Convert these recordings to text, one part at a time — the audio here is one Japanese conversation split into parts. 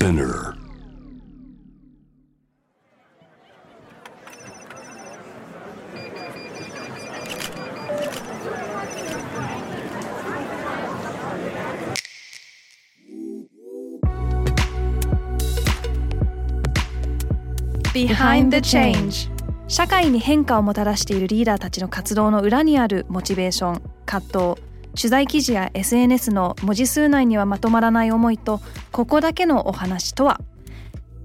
Spinner. Behind the Change 社会に変化をもたらしているリーダーたちの活動の裏にあるモチベーション、葛藤、取材記事や SNS の文字数内にはまとまらない思いと、ここだけのお話とは。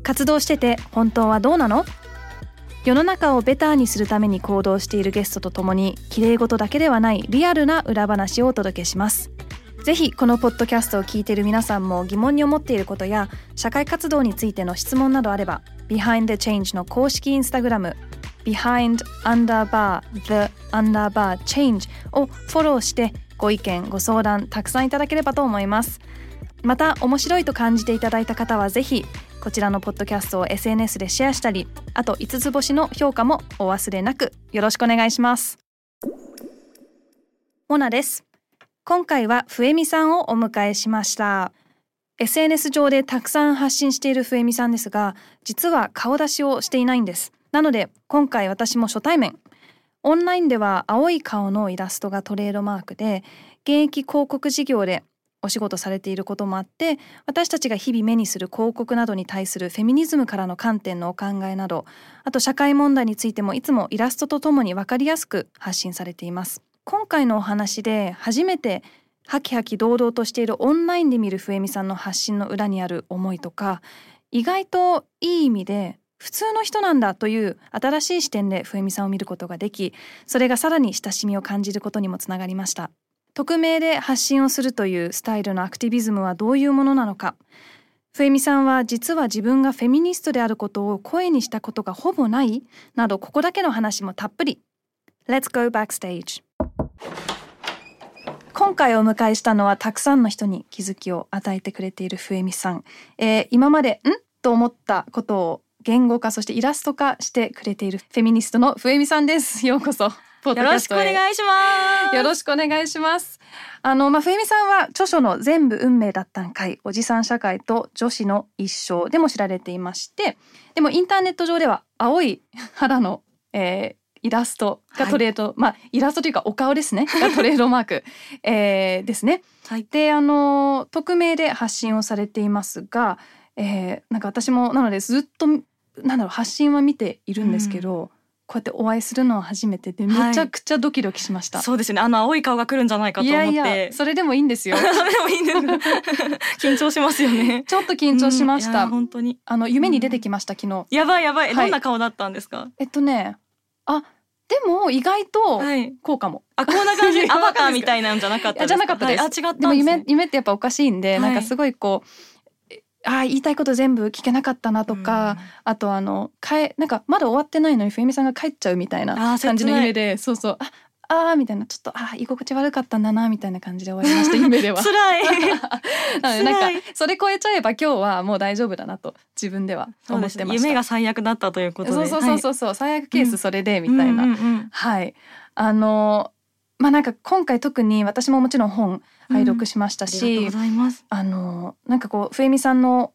活動してて本当はどうなの？世の中をベターにするために行動しているゲストとともに、綺麗事だけではないリアルな裏話をお届けします。ぜひこのポッドキャストを聞いている皆さんも疑問に思っていることや社会活動についての質問などあれば、 Behind the Change の公式インスタグラム Behind_the_change をフォローしてご意見ご相談たくさんいただければと思います。また面白いと感じていただいた方はぜひこちらのポッドキャストを SNS でシェアしたり、あと5つ星の評価もお忘れなくよろしくお願いします。モナです。今回は笛美さんをお迎えしました。 SNS 上でたくさん発信している笛美さんですが、実は顔出しをしていないんです。なので今回私も初対面。オンラインでは青い顔のイラストがトレードマークで、現役広告事業でお仕事されていることもあって、私たちが日々目にする広告などに対するフェミニズムからの観点のお考えなど、あと社会問題についてもいつもイラストとともに分かりやすく発信されています。今回のお話で初めてハキハキ堂々としているオンラインで見る笛美さんの発信の裏にある思いとか、意外といい意味で普通の人なんだという新しい視点で笛美さんを見ることができ、それがさらに親しみを感じることにもつながりました。匿名で発信をするというスタイルのアクティビズムはどういうものなのか。笛美さんは実は自分がフェミニストであることを声にしたことがほぼないなど、ここだけの話もたっぷり。 Let's go backstage。今回お迎えしたのはたくさんの人に気づきを与えてくれている笛美さん、今までと思ったことを言語化、そしてイラスト化してくれているフェミニストの笛美さんです。ようこそポッドキャストへ。よろしくお願いします。よろしくお願いします。笛美さんは著書の全部運命だったんかい、おじさん社会と女子の一生でも知られていまして、でもインターネット上では青い肌の、イラストがトレード、はい、イラストというかお顔ですねがトレードマーク、ですね、はい、で匿名で発信をされていますが、なんか私もなのでずっと発信は見ているんですけど、こうやってお会いするのは初めてで、めちゃくちゃドキドキしました、はい、そうですね。青い顔が来るんじゃないかと思って。いやいや、それでもいいんですよ緊張しますよね。ちょっと緊張しました、本当に夢に出てきました昨日。やばい、はい、どんな顔だったんですか？でも意外とこうかも、はい、こんな感じアバターみたいなんじゃなかったですか？じゃなかったです、はい、違ったんですね。でも夢ってやっぱおかしいんで、はい、なんかすごいこう言いたいこと全部聞けなかったなとか、あとなんかまだ終わってないのに笛美さんが帰っちゃうみたいな感じの夢で、そうそう、みたいな、ちょっと居心地悪かったんだなみたいな感じで終わりました夢では辛いなんかそれ超えちゃえば今日はもう大丈夫だなと自分では思ってました。夢が最悪だったということで、そう、はい、最悪ケースそれでみたいな、はい、なんか今回特に私ももちろん本拝読しましたし、なんかこう笛美さんの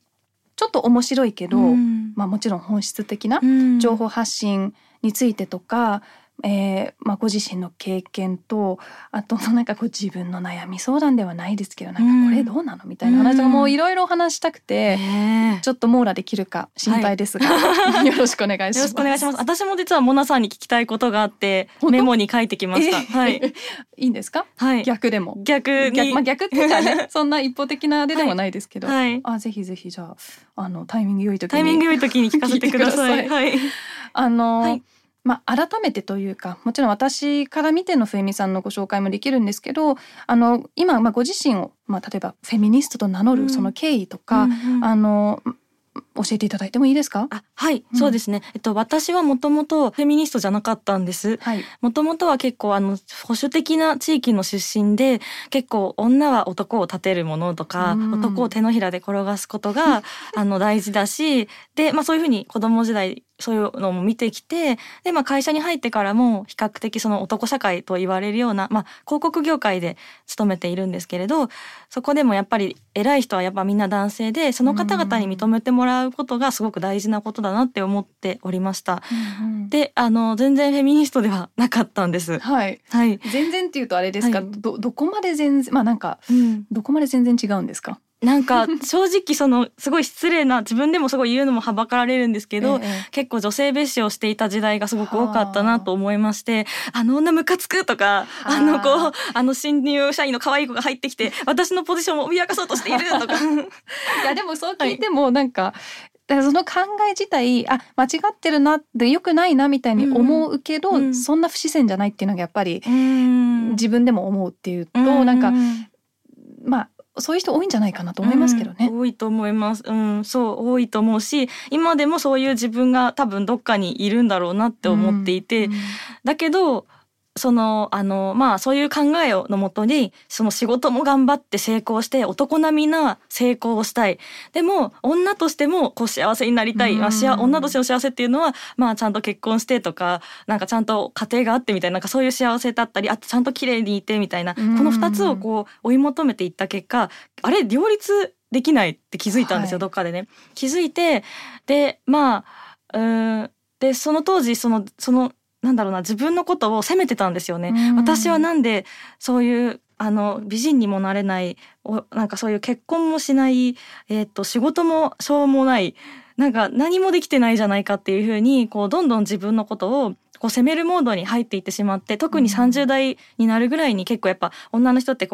ちょっと面白いけど、もちろん本質的な情報発信についてとか、ご自身の経験と、あとなんかこう自分の悩み相談ではないですけど、なんかこれどうなのみたいな話とか、もういろいろ話したくて、ちょっと網羅できるか心配ですが、はい、よろしくお願いします。よろしくお願いします。私も実はモナさんに聞きたいことがあってメモに書いてきました、はい、いいんですか、はい、逆でも逆っていうかねそんな一方的なでもないですけど、はい、ぜひぜひ、じゃあタイミング良い時に聞かせてくださいはい、はい改めてというか、もちろん私から見ての笛美さんのご紹介もできるんですけど、今、ご自身を、例えばフェミニストと名乗るその経緯とか、教えていただいてもいいですか？あ、はい、うん、そうですね、私はもともとフェミニストじゃなかったんです。もともとは結構保守的な地域の出身で、結構女は男を立てるものとか、男を手のひらで転がすことが大事だしで、そういうふうに子供時代そういうのも見てきて、で、会社に入ってからも比較的その男社会と言われるような、広告業界で勤めているんですけれど、そこでもやっぱり偉い人はやっぱみんな男性で、その方々に認めてもらうことがすごく大事なことだなって思っておりました。で、全然フェミニストではなかったんです。はい。はい、全然っていうとあれですか、はい、どこまで全然、どこまで全然違うんですか？正直すごい失礼な、自分でもすごい言うのもはばかられるんですけど、結構女性蔑視をしていた時代がすごく多かったなと思いまして、女ムカつくとか、新入社員の可愛い子が入ってきて私のポジションを脅かそうとしているとかいやでもそう聞いてもその考え自体間違ってるなって良くないなみたいに思うけど、そんな不自然じゃないっていうのがやっぱり自分でも思うっていうと、そういう人多いんじゃないかなと思いますけどね、多いと思います、そう多いと思うし、今でもそういう自分が多分どっかにいるんだろうなって思っていて、だけどそういう考えのもとに、その仕事も頑張って成功して男並みな成功をしたい、でも女としても幸せになりたい、女としての幸せっていうのは、ちゃんと結婚してとか、ちゃんと家庭があってみたいな、そういう幸せだったり、あとちゃんと綺麗にいてみたいな、この2つを追い求めていった結果、あれ両立できないって気づいたんですよ、どっかでね。気づいて、ででその当時その自分のことを責めてたんですよね。私はなんでそういう美人にもなれない、そういう結婚もしない、仕事もしょうもない、何もできてないじゃないかっていうふうにどんどん自分のことを責めるモードに入っていってしまって、特に30代になるぐらいに結構やっぱ女の人って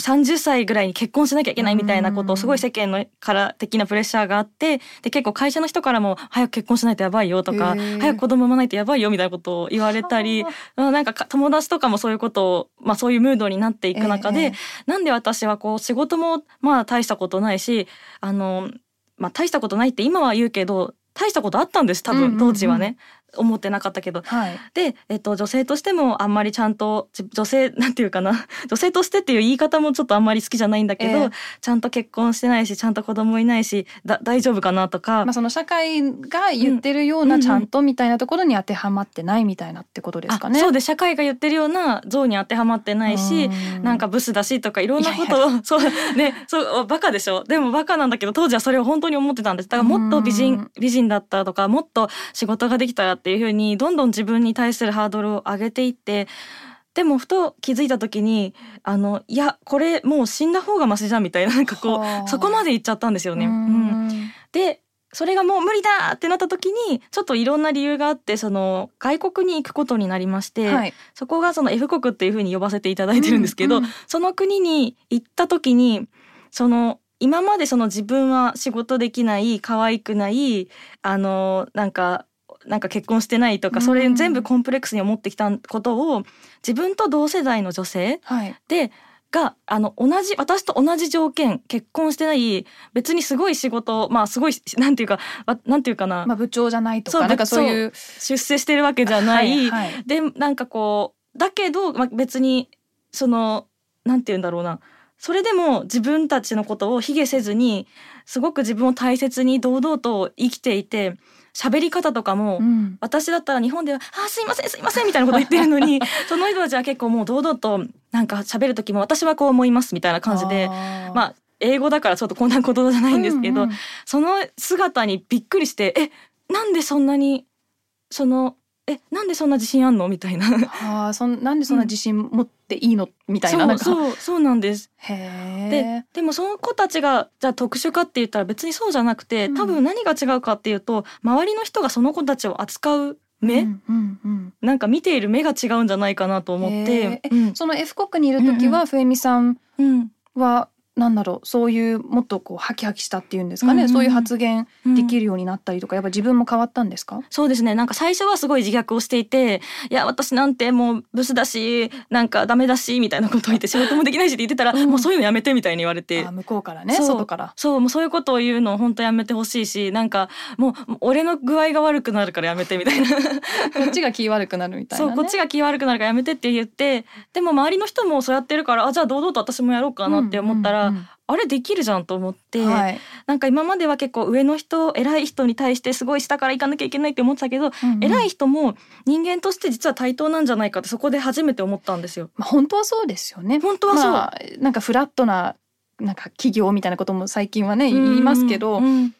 30歳ぐらいに結婚しなきゃいけないみたいなことを、すごい世間から的なプレッシャーがあって、で結構会社の人からも早く結婚しないとやばいよとか、早く子供産まないとやばいよみたいなことを言われたり、友達とかもそういうことを、そういうムードになっていく中で、なんで私は仕事も大したことないし、大したことないって今は言うけど大したことあったんです、多分当時はね、思ってなかったけど、で、女性としてもあんまりちゃんと女性としてっていう言い方もちょっとあんまり好きじゃないんだけど、ちゃんと結婚してないし、ちゃんと子供いないし、大丈夫かなとか、その社会が言ってるようなちゃんとみたいなところに当てはまってないみたいなってことですかね。そうです、社会が言ってるような像に当てはまってないし、ブスだしとかいろんなことをそうバカでしょ。でもバカなんだけど、当時はそれを本当に思ってたんです。だからもっと美人だったとか、もっと仕事ができたらっていう風にどんどん自分に対するハードルを上げていって、でもふと気づいた時にいやこれもう死んだ方がマシじゃんみたいな、そこまで行っちゃったんですよね。でそれがもう無理だってなった時に、ちょっといろんな理由があって、外国に行くことになりまして、そこがF 国っていう風に呼ばせていただいてるんですけど、その国に行った時に、今まで自分は仕事できない、可愛くない、結婚してないとか、それ全部コンプレックスに思ってきたことを、自分と同世代の女性でが私と同じ条件、結婚してない、別にすごい仕事、すごいなんていうかな、部長じゃないとか、そういう出世してるわけじゃない、でだけど、別になんていうんだろうな、それでも自分たちのことを卑下せずに、すごく自分を大切に堂々と生きていて、喋り方とかも、私だったら日本ではすいませんみたいなこと言ってるのにその人たちは結構もう堂々と喋る時も、私はこう思いますみたいな感じで、英語だからちょっとこんなことじゃないんですけど、その姿にびっくりして、なんでそんな自信あんのみたいななんでそんな自信持っていいのみたいな、そうなんです。でもその子たちがじゃあ特殊かって言ったら別にそうじゃなくて、多分何が違うかっていうと、周りの人がその子たちを扱う目、見ている目が違うんじゃないかなと思って、そのF国にいる時は、ふえみさんはなんだろう、そういうもっとこうハキハキしたっていうんですかね、うんうん、そういう発言できるようになったりとか、やっぱ自分も変わったんですか？そうですね、なんか最初はすごい自虐をしていて、いや私なんてもうブスだしなんかダメだしみたいなことを言って仕事もできないしって言ってたら、うん、もうそういうのやめてみたいに言われて、あ、向こうからね、外から、そう、もうそういうことを言うのを本当やめてほしいし、なんかもう俺の具合が悪くなるからやめてみたいなこっちが気悪くなるみたいな、ね、そうこっちが気悪くなるからやめてって言って、でも周りの人もそうやってるから、あ、じゃあ堂々と私もやろうかなって思ったら、うんうんうん、あれできるじゃんと思って、はい、なんか今までは結構上の人、偉い人に対してすごい下から行かなきゃいけないって思ってたけど、うんうん、偉い人も人間として実は対等なんじゃないかって、そこで初めて思ったんですよ。まあ、本当はそうですよね。本当はそう、まあ、なんかフラットな、 なんか企業みたいなことも最近はね、言いますけど、うんうん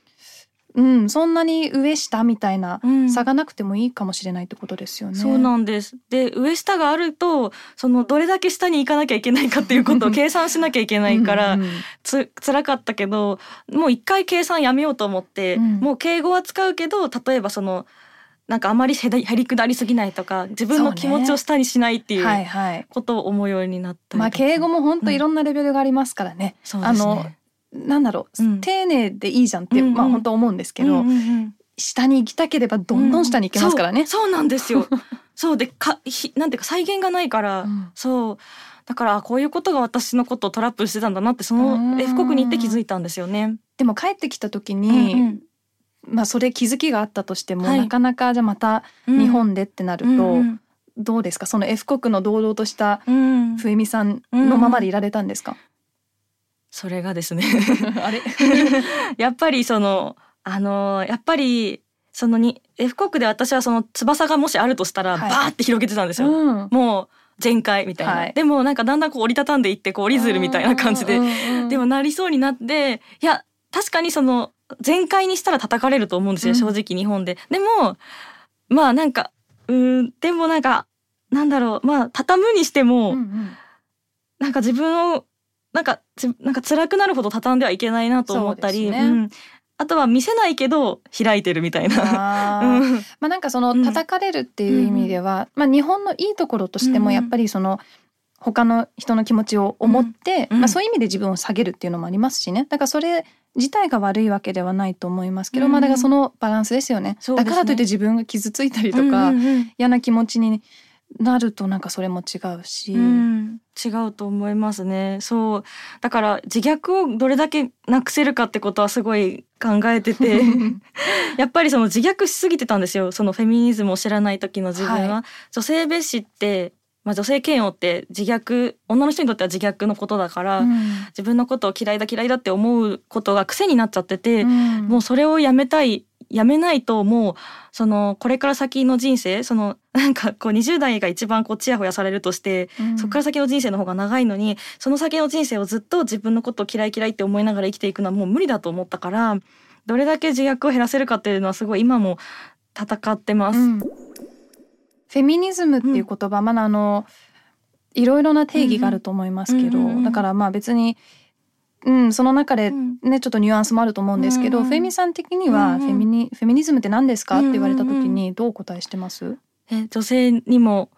うん、そんなに上下みたいな差がなくてもいいかもしれないってことですよね、うん、そうなんです。で、上下があると、そのどれだけ下に行かなきゃいけないかっていうことを計算しなきゃいけないから辛かったけど、もう一回計算やめようと思って、うん、もう敬語は使うけど、例えばそのなんかあまりへりくだりすぎないとか、自分の気持ちを下にしないっていうことを思うようになったりとか、まあ、敬語も本当いろんなレベルがありますからね、うん、そうですね、なんだろう、うん、丁寧でいいじゃんって、まあ、本当思うんですけど、うんうんうん、下に行きたければどんどん下に行けますからね、うん、そうなんですよそうで、なんていうか再現がないから、うん、そうだからこういうことが私のことをトラップしてたんだなって、その福岡に行って気づいたんですよね。でも帰ってきた時に、うんうん、まあ、それ気づきがあったとしても、はい、なかなかじゃまた日本でってなると、うんうん、どうですか、その F 国の堂々とした笛美さんのままでいられたんですか？うんうん、それがですねあれやっぱりそのやっぱりそのに F 国で私はその翼がもしあるとしたら、はい、バーって広げてたんですよ、うん、もう全開みたいな、はい、でもなんかだんだんこう折りたたんでいって、こう折り鶴みたいな感じで、でもなりそうになって、いや確かにその全開にしたら叩かれると思うんですよ、正直日本で、うん、でもまあなんかでもなんかなんだろう、まあ畳むにしても、うんうん、なんか自分をなんか辛くなるほど畳んではいけないなと思ったり、ね、うん、あとは見せないけど開いてるみたいなあ、うん、まあ、なんかその叩かれるっていう意味では、うん、まあ、日本のいいところとしてもやっぱりその他の人の気持ちを思って、うん、まあ、そういう意味で自分を下げるっていうのもありますしね、だからそれ自体が悪いわけではないと思いますけど、うん、まあ、だからそのバランスですよね、うん、だからといって自分が傷ついたりとか、うんうんうん、嫌な気持ちになるとなんかそれも違うし、うん、違うと思いますね。そうだから自虐をどれだけなくせるかってことはすごい考えててやっぱりその自虐しすぎてたんですよ、そのフェミニズムを知らない時の自分は、はい、女性蔑視って、まあ、女性嫌悪って自虐、女の人にとっては自虐のことだから、うん、自分のことを嫌いだって思うことが癖になっちゃってて、うん、もうそれをやめたい、やめないと、もうそのこれから先の人生、そのなんかこう20代が一番こうチヤホヤされるとして、うん、そこから先の人生の方が長いのに、その先の人生をずっと自分のことを嫌いって思いながら生きていくのはもう無理だと思ったから、どれだけ自虐を減らせるかっていうのはすごい今も戦ってます、うん、フェミニズムっていう言葉、うん、まだいろいろな定義があると思いますけど、うんうん、だからまあ別に、うん、その中で、ね、うん、ちょっとニュアンスもあると思うんですけど、うんうん、フェミさん的にはフェミニズムって何ですかって言われた時にどう答えしてます？女性にも、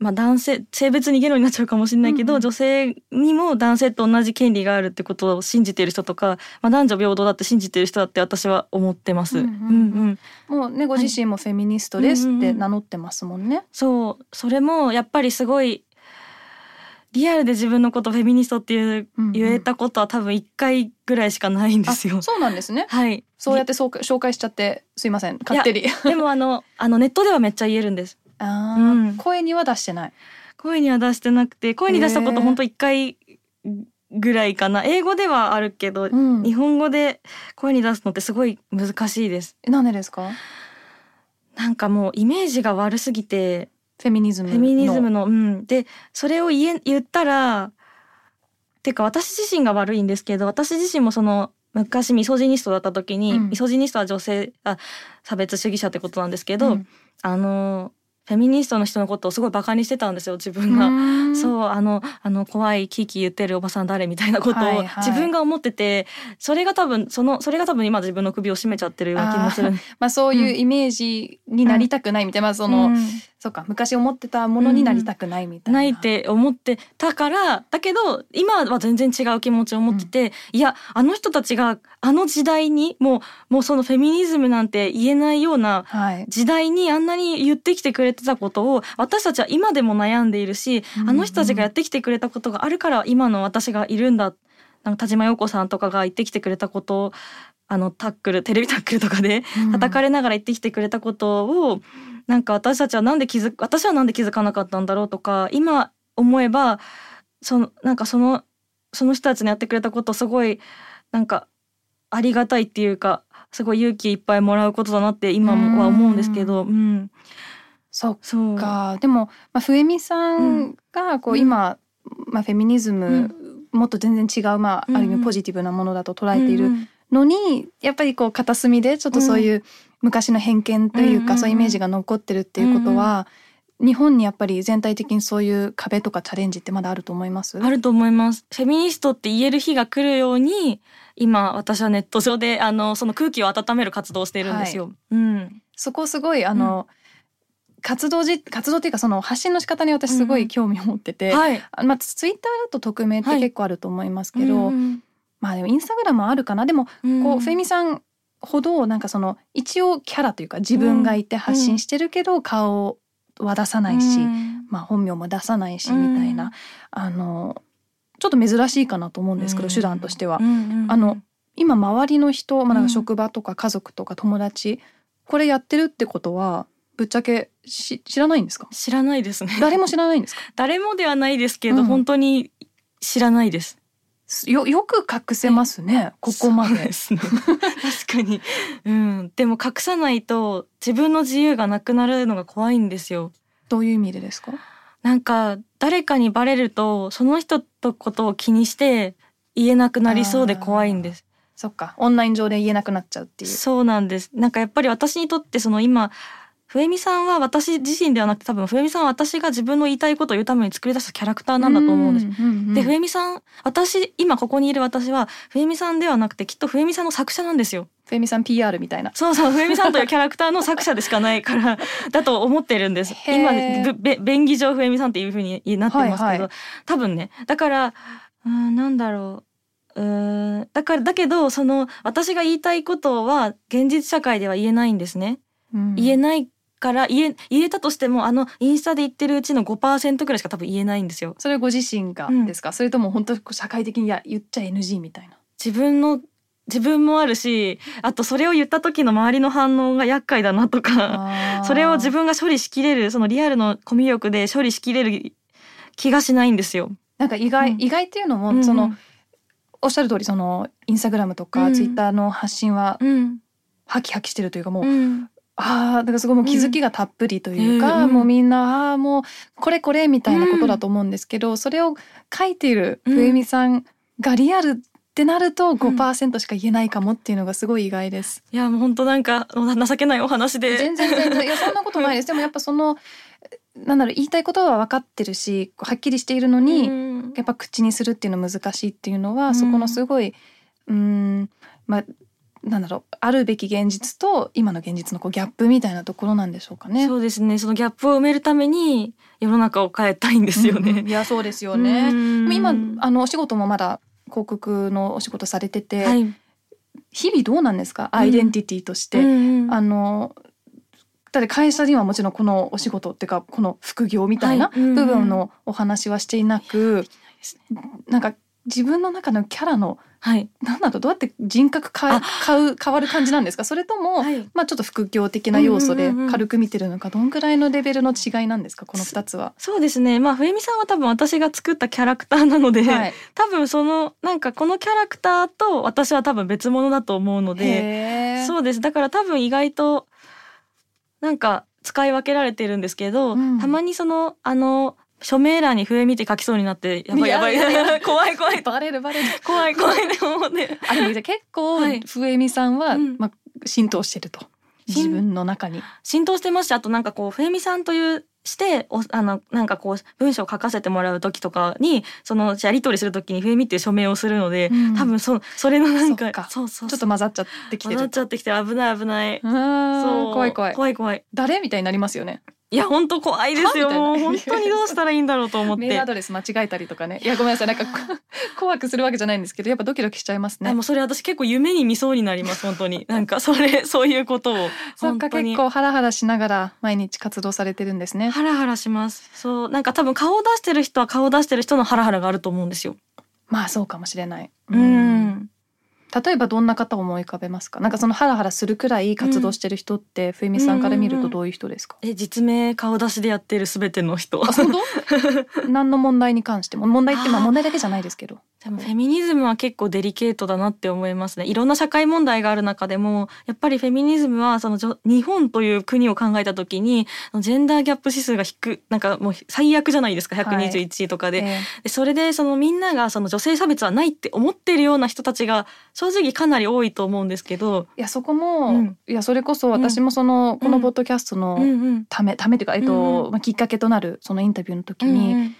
まあ、性別にゲロになっちゃうかもしれないけど、うんうん、女性にも男性と同じ権利があるってことを信じている人とか、まあ、男女平等だって信じている人だって私は思ってます、うんうんうん、もうねご自身もフェミニストですって名乗ってますもんね、うんうんうん、そうそれもやっぱりすごいリアルで自分のことフェミニストっていう言えたことは多分1回ぐらいしかないんですよ、うんうん、そうなんですね、はい、そうやって紹介しちゃってすいません勝手にでもネットではめっちゃ言えるんですあ、うん、声には出してない、声には出してなくて、声に出したこと本当1回ぐらいかな、英語ではあるけど、うん、日本語で声に出すのってすごい難しいです。なんでですか？なんかもうイメージが悪すぎて、フェミニズムの、うん、でそれを言ったら、てか私自身が悪いんですけど、私自身もその昔ミソジニストだった時に、うん、ミソジニストは女性差別主義者ってことなんですけど、うん、フェミニストの人のことをすごいバカにしてたんですよ自分が。そう怖いキーキー言ってるおばさん誰みたいなことを自分が思ってて、はいはい、それが多分今自分の首を絞めちゃってるような気もする。まあそういうイメージになりたくないみたいな、うん、まあその、うんそうか、昔思ってたものになりたくないみたいな、うん、ないって思ってたから、だけど今は全然違う気持ちを持ってて、うん、いやあの人たちがあの時代にもうそのフェミニズムなんて言えないような時代にあんなに言ってきてくれてたことを、私たちは今でも悩んでいるし、あの人たちがやってきてくれたことがあるから今の私がいるんだ。なんか田島陽子さんとかが言ってきてくれたことを、テレビタックルとかで叩かれながら言ってきてくれたことを、なんか私はなんで気づかなかったんだろうとか、今思えばその人たちのやってくれたことすごいなんかありがたいっていうか、すごい勇気いっぱいもらうことだなって今は思うんですけど、うん、そうか。でも、笛美さんが今、フェミニズムもっと全然違う、ある意味ポジティブなものだと捉えているのに、やっぱり片隅でちょっとそういう昔の偏見というか、そういうイメージが残ってるっていうことは、日本にやっぱり全体的にそういう壁とかチャレンジってまだあると思います？あると思います。フェミニストって言える日が来るように、今私はネット上でその空気を温める活動をしているんですよ、そこすごい活動っていうか、その発信の仕方に私すごい興味を持ってて、ツイッターだと匿名って結構あると思いますけど、でもインスタグラムあるかな。でもフェミさんほどなんか一応キャラというか自分がいて発信してるけど、顔は出さないし、本名も出さないしみたいな、ちょっと珍しいかなと思うんですけど、手段としては、今周りの人、なんか職場とか家族とか友達、これやってるってことはぶっちゃけ知らないんですか？知らないですね。誰も知らないんですか？誰もではないですけど、本当に知らないです。よく隠せますね、ここまで。そうですね確かに、でも隠さないと自分の自由がなくなるのが怖いんですよ。どういう意味でですか？なんか誰かにバレるとその人のことを気にして言えなくなりそうで怖いんです。そっか、オンライン上で言えなくなっちゃうっていう。そうなんです。なんかやっぱり私にとって今笛美さんは私自身ではなくて、多分笛美さんは私が自分の言いたいことを言うために作り出したキャラクターなんだと思うんです。で、笛美さん、今ここにいる私は笛美さんではなくて、きっと笛美さんの作者なんですよ。笛美さん PR みたいな。そうそう、笛美さんというキャラクターの作者でしかないからだと思ってるんです今便宜上笛美さんっていう風になってますけど、多分ね、だからなんだろう、だけど私が言いたいことは現実社会では言えないんですね、言えないから言えたとしてもインスタで言ってるうちの 5% くらいしか多分言えないんですよ。それご自身がですか、それとも本当社会的に言っちゃ NG みたいな。自分もあるし、あとそれを言った時の周りの反応が厄介だなとかそれを自分が処理しきれる、そのリアルのコミュ力で処理しきれる気がしないんですよ。なんか意外っていうのもおっしゃる通り、インスタグラムとかツイッターの発信はハキハキしてるというか、もう、だからすごいもう気づきがたっぷりというか、もうみんなもうこれこれみたいなことだと思うんですけど、それを書いている笛美さんがリアルってなると 5% しか言えないかもっていうのがすごい意外です、いやもう本当なんか情けないお話で全然いやそんなことないですでもやっぱ言いたいことは分かってるし、はっきりしているのに、やっぱ口にするっていうの難しいっていうのは、そこのすごいあるべき現実と今の現実のギャップみたいなところなんでしょうかね。そうですね、そのギャップを埋めるために世の中を変えたいんですよね、いやそうですよね。今お仕事もまだ広告のお仕事されてて、日々どうなんですか、アイデンティティとして、だって会社にはもちろんこのお仕事っていうかこの副業みたいな部分のお話はしていなく、なんか自分の中のキャラの、どうやって人格変わる感じなんですか？それとも、ちょっと副業的な要素で軽く見てるのか、どんくらいのレベルの違いなんですか、この2つは。そうですね、笛美さんは多分私が作ったキャラクターなので、多分なんかこのキャラクターと私は多分別物だと思うので、そうです。だから多分意外となんか使い分けられてるんですけど、たまに署名欄に笛見て書きそうになって、やばい怖いバレる怖いね結構笛美さんは、浸透してると、自分の中に浸透してますし、あとなんか笛美さんというしてなんか文章を書かせてもらう時とかにやり取りする時に笛美っていう署名をするので、多分それのなんかそうちょっと混ざっちゃってきてる、危ない、そう怖い誰みたいになりますよね。いや本当怖いですよ。もう本当にどうしたらいいんだろうと思ってメールアドレス間違えたりとかね。いやごめんなさい、なんか怖くするわけじゃないんですけど、やっぱドキドキしちゃいますね。もうそれ私結構夢に見そうになります本当になんかそういうことを本当に結構ハラハラしながら毎日活動されてるんですね。ハラハラします。そう、なんか多分顔を出してる人は顔を出してる人のハラハラがあると思うんですよ。まあそうかもしれない。うん。例えばどんな方を思い浮かべますか？なんかそのハラハラするくらい活動してる人って、冬美さんから見るとどういう人ですか？実名顔出しでやってるすべての人。あ、本当？何の問題に関しても、問題ってまあ問題だけじゃないですけど、でもフェミニズムは結構デリケートだなって思いますね。いろんな社会問題がある中でもやっぱりフェミニズムはその日本という国を考えた時にジェンダーギャップ指数がなんかもう最悪じゃないですか、121とかで、それでそのみんながその女性差別はないって思ってるような人たちが正直かなり多いと思うんですけど、いやそこも、いやそれこそ私もその、このポッドキャストのためというか、きっかけとなるそのインタビューの時に、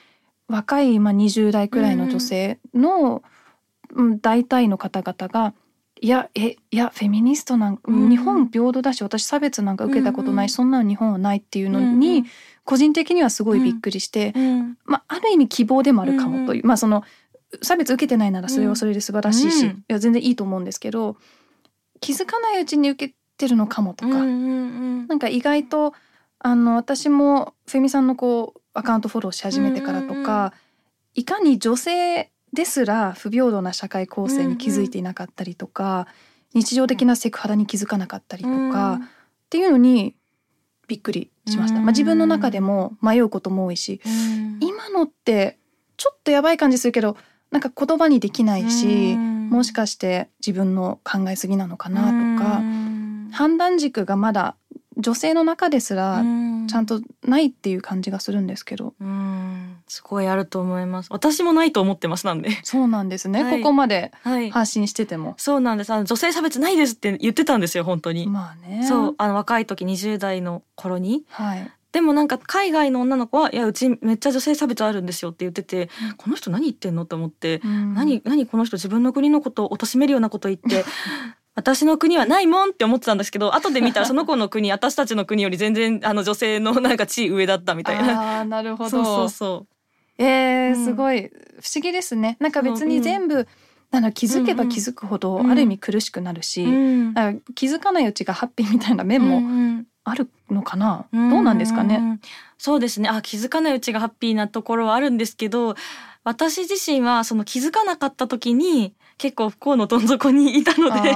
若い、20代くらいの女性の、大体の方々がいやフェミニストなんか、日本平等だし私差別なんか受けたことない、そんなの日本はないっていうのに、個人的にはすごいびっくりして、ある意味希望でもあるかもという、その差別受けてないならそれはそれで素晴らしいし、いや全然いいと思うんですけど、気づかないうちに受けてるのかもとか、なんか意外と私もフェミさんのこうアカウントフォローし始めてからとか、いかに女性ですら不平等な社会構成に気づいていなかったりとか、日常的なセクハラに気づかなかったりとか、っていうのにびっくりしました。自分の中でも迷うことも多いし、今のってちょっとやばい感じするけどなんか言葉にできないし、もしかして自分の考えすぎなのかなとか、判断軸がまだ女性の中ですらちゃんとないっていう感じがするんですけど、すごいあると思います。私もないと思ってます。なんでそうなんですね、ここまで発信してても、そうなんです。女性差別ないですって言ってたんですよ本当に。まあね、そう若い時20代の頃に、でもなんか海外の女の子はいやうちめっちゃ女性差別あるんですよって言ってて、この人何言ってんのと思って、何この人自分の国のことを貶めるようなこと言って私の国はないもんって思ってたんですけど、後で見たらその子の国私たちの国より全然女性のなんか地位上だったみたいな。あ、なるほど。そうすごい不思議ですね。なんか別に全部気づけば気づくほどある意味苦しくなるし、なんか気づかないうちがハッピーみたいな面も、あるのかな、どうなんですかね。そうですね、気づかないうちがハッピーなところはあるんですけど、私自身はその気づかなかった時に結構不幸のどん底にいたので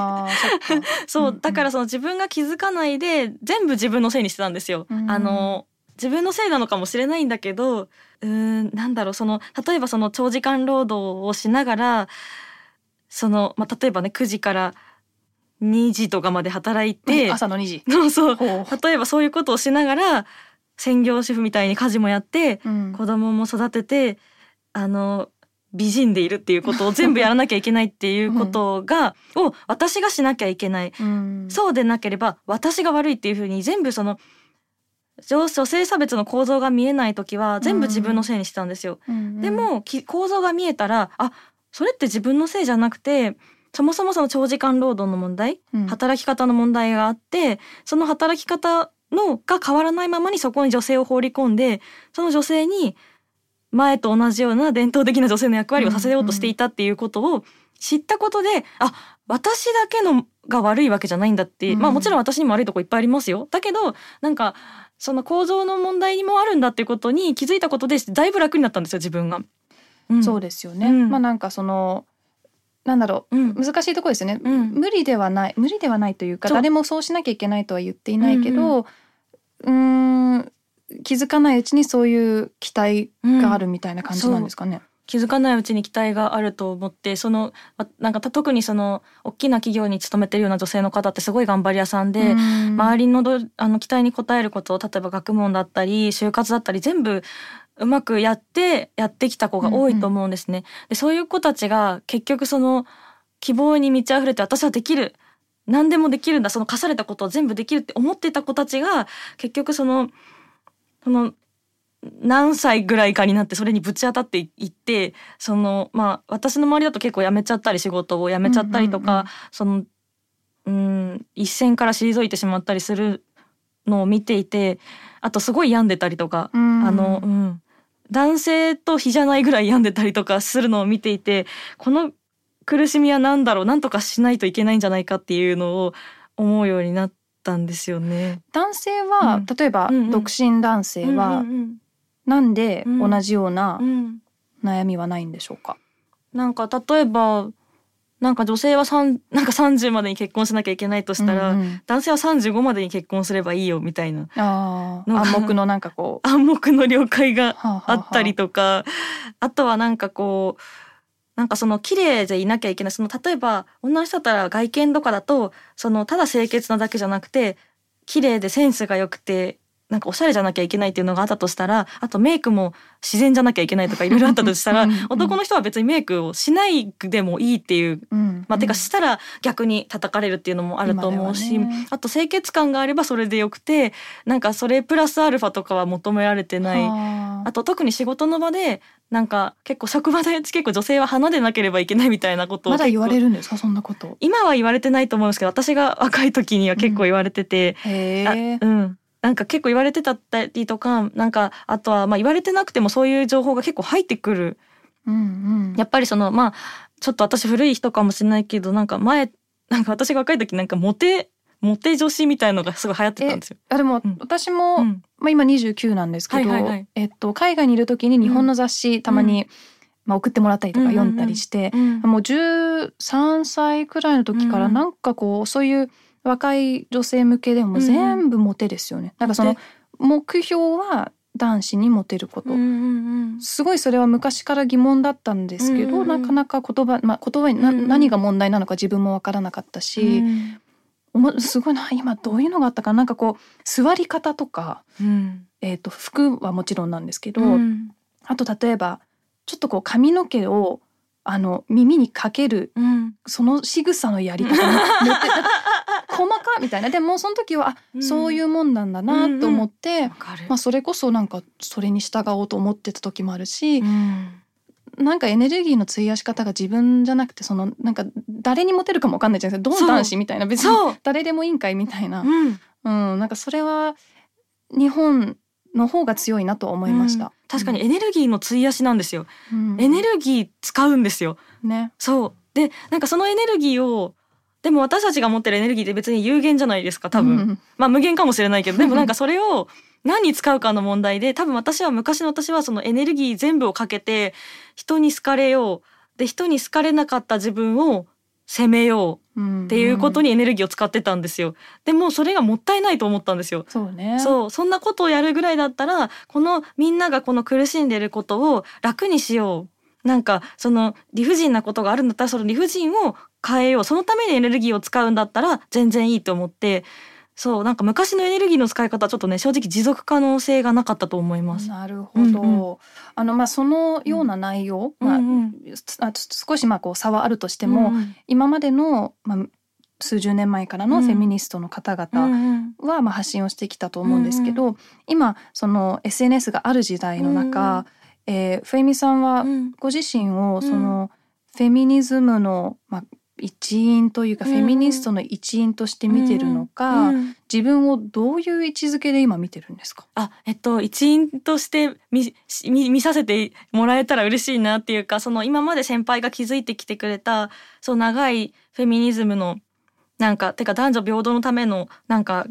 そうだからその自分が気づかないで全部自分のせいにしてたんですよ。自分のせいなのかもしれないんだけど、なんだろう、その例えばその長時間労働をしながらその、例えばね9時から2時とかまで働いて、朝の2時、例えばそういうことをしながら専業主婦みたいに家事もやって、子供も育てて美人でいるっていうことを全部やらなきゃいけないっていうことが、を私がしなきゃいけない、そうでなければ私が悪いっていうふうに全部その女性差別の構造が見えない時は全部自分のせいにしてたんですよ、でも構造が見えたらそれって自分のせいじゃなくて、そもそもその長時間労働の問題、働き方の問題があって、その働き方が変わらないままにそこに女性を放り込んで、その女性に前と同じような伝統的な女性の役割をさせようとしていたっていうことを知ったことで、私だけのが悪いわけじゃないんだって、もちろん私にも悪いとこいっぱいありますよ、だけどなんかその構造の問題にもあるんだっていうことに気づいたことでだいぶ楽になったんですよ自分が、そうですよね、なんかそのなんだろう、難しいところですよね、無理ではないというか、誰もそうしなきゃいけないとは言っていないけど、気づかないうちにそういう期待があるみたいな感じなんですかね、気づかないうちに期待があると思って、そのなんか特にその大きな企業に勤めてるような女性の方ってすごい頑張り屋さんで、周りの期待に応えることを、例えば学問だったり就活だったり全部うまくやってきた子が多いと思うんですね、でそういう子たちが結局その希望に満ち溢れて、私はできる、何でもできるんだ、その課されたことを全部できるって思ってた子たちが結局その何歳ぐらいかになってそれにぶち当たっていって、その私の周りだと結構辞めちゃったり、仕事を辞めちゃったりとか、その一線から退いてしまったりするのを見ていて、あとすごい病んでたりとか、うん、男性と比じゃないぐらい病んでたりとかするのを見ていて、この苦しみは何だろう、なんとかしないといけないんじゃないかっていうのを思うようになったんですよね。男性は、うん、例えば、うんうん、独身男性は、うんうんうん、なんで同じような悩みはないんでしょうか？なんか例えばなんか女性はなんか30までに結婚しなきゃいけないとしたら、うんうん、男性は35までに結婚すればいいよみたいな、暗黙のなんかこう暗黙の了解があったりとか、はあはあ、あとはなんかこうなんかその綺麗でいなきゃいけない、その例えば女の人だったら外見とかだとそのただ清潔なだけじゃなくて綺麗でセンスが良くてなんかおしゃれじゃなきゃいけないっていうのがあったとしたら、あとメイクも自然じゃなきゃいけないとかいろいろあったとしたら男の人は別にメイクをしないでもいいっていう、まあてかしたら逆に叩かれるっていうのもあると思うし、あと清潔感があればそれでよくて、なんかそれプラスアルファとかは求められてない。あと特に仕事の場でなんか結構職場で結構女性は花でなければいけないみたいなことをまだ言われるんですか？そんなこと今は言われてないと思うんですけど、私が若い時には結構言われてて、なんか結構言われてたりとか、なんかあとはまあ言われてなくてもそういう情報が結構入ってくる、やっぱりそのまあちょっと私古い人かもしれないけど、なんか前なんか私が若い時なんかモテ女子みたいのがすごい流行ってたんですよ。でも私も、まあ、今29なんですけど、海外にいる時に日本の雑誌たまに、まあ、送ってもらったりとか読んだりして、もう13歳くらいの時からなんかこうそういう若い女性向けでも全部モテですよね、なんかその目標は男子にモテること、すごいそれは昔から疑問だったんですけど、なかなか言葉に何が問題なのか自分も分からなかったし、すごいな今どういうのがあったかな、なんかこう座り方とか、服はもちろんなんですけど、あと例えばちょっとこう髪の毛を耳にかける、その仕草のやり方細かみたいな。でもその時はそういうもんなんだなと思って、まあ、それこそなんかそれに従おうと思ってた時もあるし、なんかエネルギーの費やし方が自分じゃなくてそのなんか誰にモテるかも分かんないじゃないですか、どの男子みたいな、別に誰でもいいんかいみたいな、なんかそれは日本の方が強いなと思いました。確かにエネルギーの費やしなんですよ、エネルギー使うんですよ、そうでなんかそのエネルギーをでも私たちが持ってるエネルギーって別に有限じゃないですか多分、まあ無限かもしれないけど、でもなんかそれを何に使うかの問題で、多分昔の私はそのエネルギー全部をかけて人に好かれよう、で人に好かれなかった自分を責めようっていうことにエネルギーを使ってたんですよ、でもそれがもったいないと思ったんですよ。そんなことをやるぐらいだったらこのみんながこの苦しんでることを楽にしよう、なんかその理不尽なことがあるんだったらその理不尽を変えよう、そのためにエネルギーを使うんだったら全然いいと思って、そうなんか昔のエネルギーの使い方はちょっとね正直持続可能性がなかったと思います。なるほど、まあ、そのような内容、少しまあこう差はあるとしても、今までの、まあ、数十年前からのフェミニストの方々はまあ発信をしてきたと思うんですけど、今その SNS がある時代の中、フェミさんはご自身をそのフェミニズムの、まあ一員というかフェミニストの一員として見てるのか、自分をどういう位置づけで今見てるんですか？一員として 見させてもらえたら嬉しいなっていうか、その今まで先輩が築いてきてくれたそう長いフェミニズムのなんかてか男女平等のためのなんか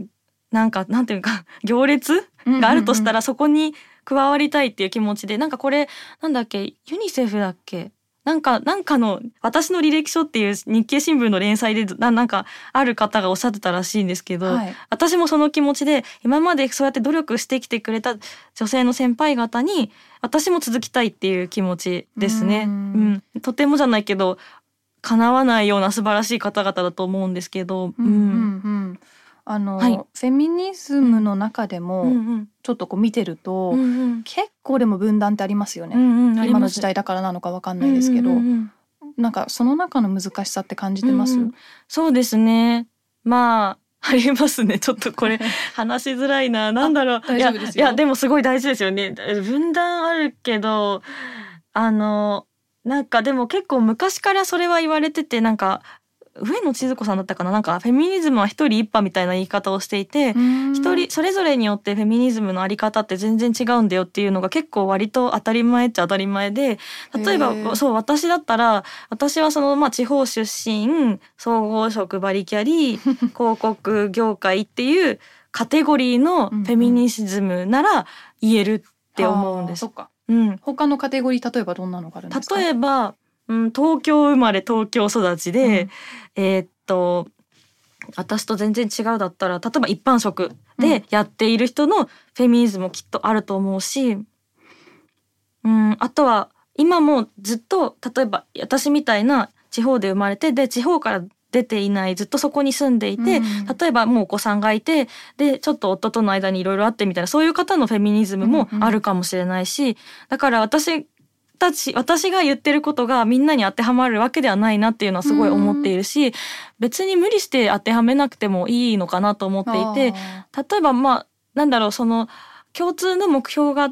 なんていうか行列があるとしたらそこに加わりたいっていう気持ちで、なんかこれなんだっけユニセフだっけなんかの私の履歴書っていう日経新聞の連載でなんかある方がおっしゃってたらしいんですけど、私もその気持ちで今までそうやって努力してきてくれた女性の先輩方に私も続きたいっていう気持ちですね。とてもじゃないけど叶わないような素晴らしい方々だと思うんですけど、フェミニズムの中でもちょっとこう見てると、結構でも分断ってありますよね、今の時代だからなのか分かんないですけど、なんかその中の難しさって感じてます？そうですね、まあありますね。ちょっとこれ話しづらいな、なんだろう大丈夫ですよ。いやでもすごい大事ですよね。分断あるけどなんかでも結構昔からそれは言われてて、なんか上野千鶴子さんだったかな、なんかフェミニズムは一人一派みたいな言い方をしていて、一人それぞれによってフェミニズムのあり方って全然違うんだよっていうのが結構割と当たり前っちゃ当たり前で、例えばそう私だったら、私はその、まあ、地方出身、総合職、バリキャリ広告業界っていうカテゴリーのフェミニズムなら言えるって思うんです。うんうん、そっか、うん、他のカテゴリー例えばどんなのがあるんですか？例えば、うん、東京生まれ東京育ちで、うん、私と全然違うだったら例えば一般職でやっている人のフェミニズムもきっとあると思うし、うん、あとは今もずっと例えば私みたいな地方で生まれてで地方から出ていない、ずっとそこに住んでいて、うん、例えばもうお子さんがいてでちょっと夫との間にいろいろあってみたいな、そういう方のフェミニズムもあるかもしれないし、うんうん、だから私が言ってることがみんなに当てはまるわけではないなっていうのはすごい思っているし、うん、別に無理して当てはめなくてもいいのかなと思っていて、例えばまあなんだろう、その共通の目標が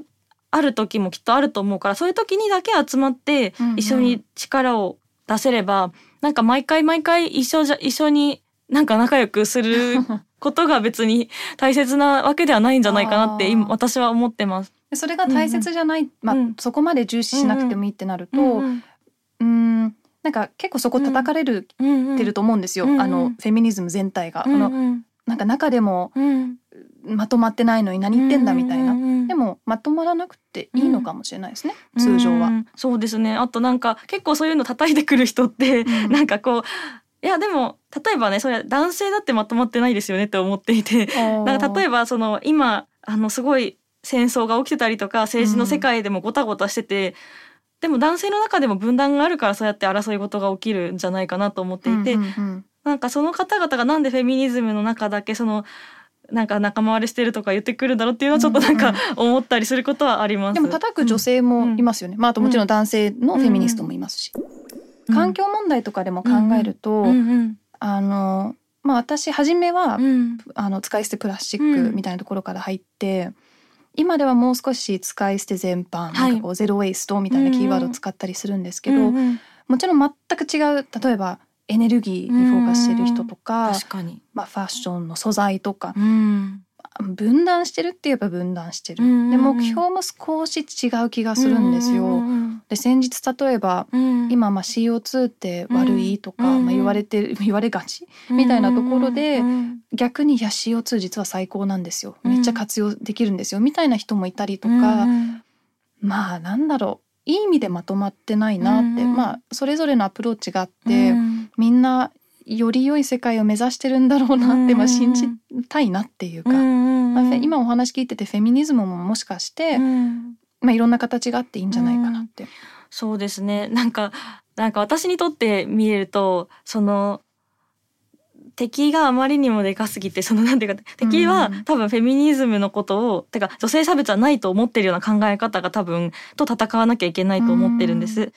ある時もきっとあると思うから、そういう時にだけ集まって一緒に力を出せれば、うんうん、なんか毎回一緒になんか仲良くすることが別に大切なわけではないんじゃないかなって今私は思ってます。それが大切じゃない、うんうん、まあ、そこまで重視しなくてもいいってなると、うんうん、なんか結構そこ叩かれる、うん、てると思うんですよ、うんうん、フェミニズム全体が、うんうん、なんか中でも、うん、まとまってないのに何言ってんだみたいな、うんうんうん、でもまとまらなくていいのかもしれないですね、うん、通常は、うん、そうですね。あとなんか結構そういうの叩いてくる人って、うん、なんかこういやでも例えばね、それ男性だってまとまってないですよねって思っていて、なんか例えばその今すごい戦争が起きてたりとか政治の世界でもごたごたしてて、うん、でも男性の中でも分断があるからそうやって争い事が起きるんじゃないかなと思っていて、うんうんうん、なんかその方々がなんでフェミニズムの中だけそのなんか仲間割れしてるとか言ってくるんだろうっていうのはちょっとなんか思ったりすることはあります。うんうん、でも叩く女性もいますよね、うんまあ、あともちろん男性のフェミニストもいますし、うん、環境問題とかでも考えると、うんうんうん、まあ、私初めは、うん、使い捨てプラスチックみたいなところから入って、うん、今ではもう少し使い捨て全般、はい、なんかゼロウェイストみたいなキーワードを使ったりするんですけど、うんうん、もちろん全く違う例えばエネルギーにフォーカスしてる人とか、うん確かにまあ、ファッションの素材とか、うん、分断してるって言えば分断してる、うん、で目標も少し違う気がするんですよ、うん、で先日例えば、うん、今まあ CO2 って悪いとか、うんまあ、言われがち、うん、みたいなところで、うん、逆にいや CO2 実は最高なんですよ、めっちゃ活用できるんですよみたいな人もいたりとか、うん、まあなんだろう、いい意味でまとまってないなって、うんまあ、それぞれのアプローチがあって、うん、みんなより良い世界を目指してるんだろうなって、まあ、信じたいなっていうか、うんまあ、今お話聞いててフェミニズムももしかして、うんまあ、いろんな形があっていいんじゃないかなって、うん、そうですね。なんか私にとって見えるとその敵があまりにもでかすぎて、そのなんていうか敵は多分フェミニズムのことをてか女性差別はないと思ってるような考え方が多分と戦わなきゃいけないと思ってるんです。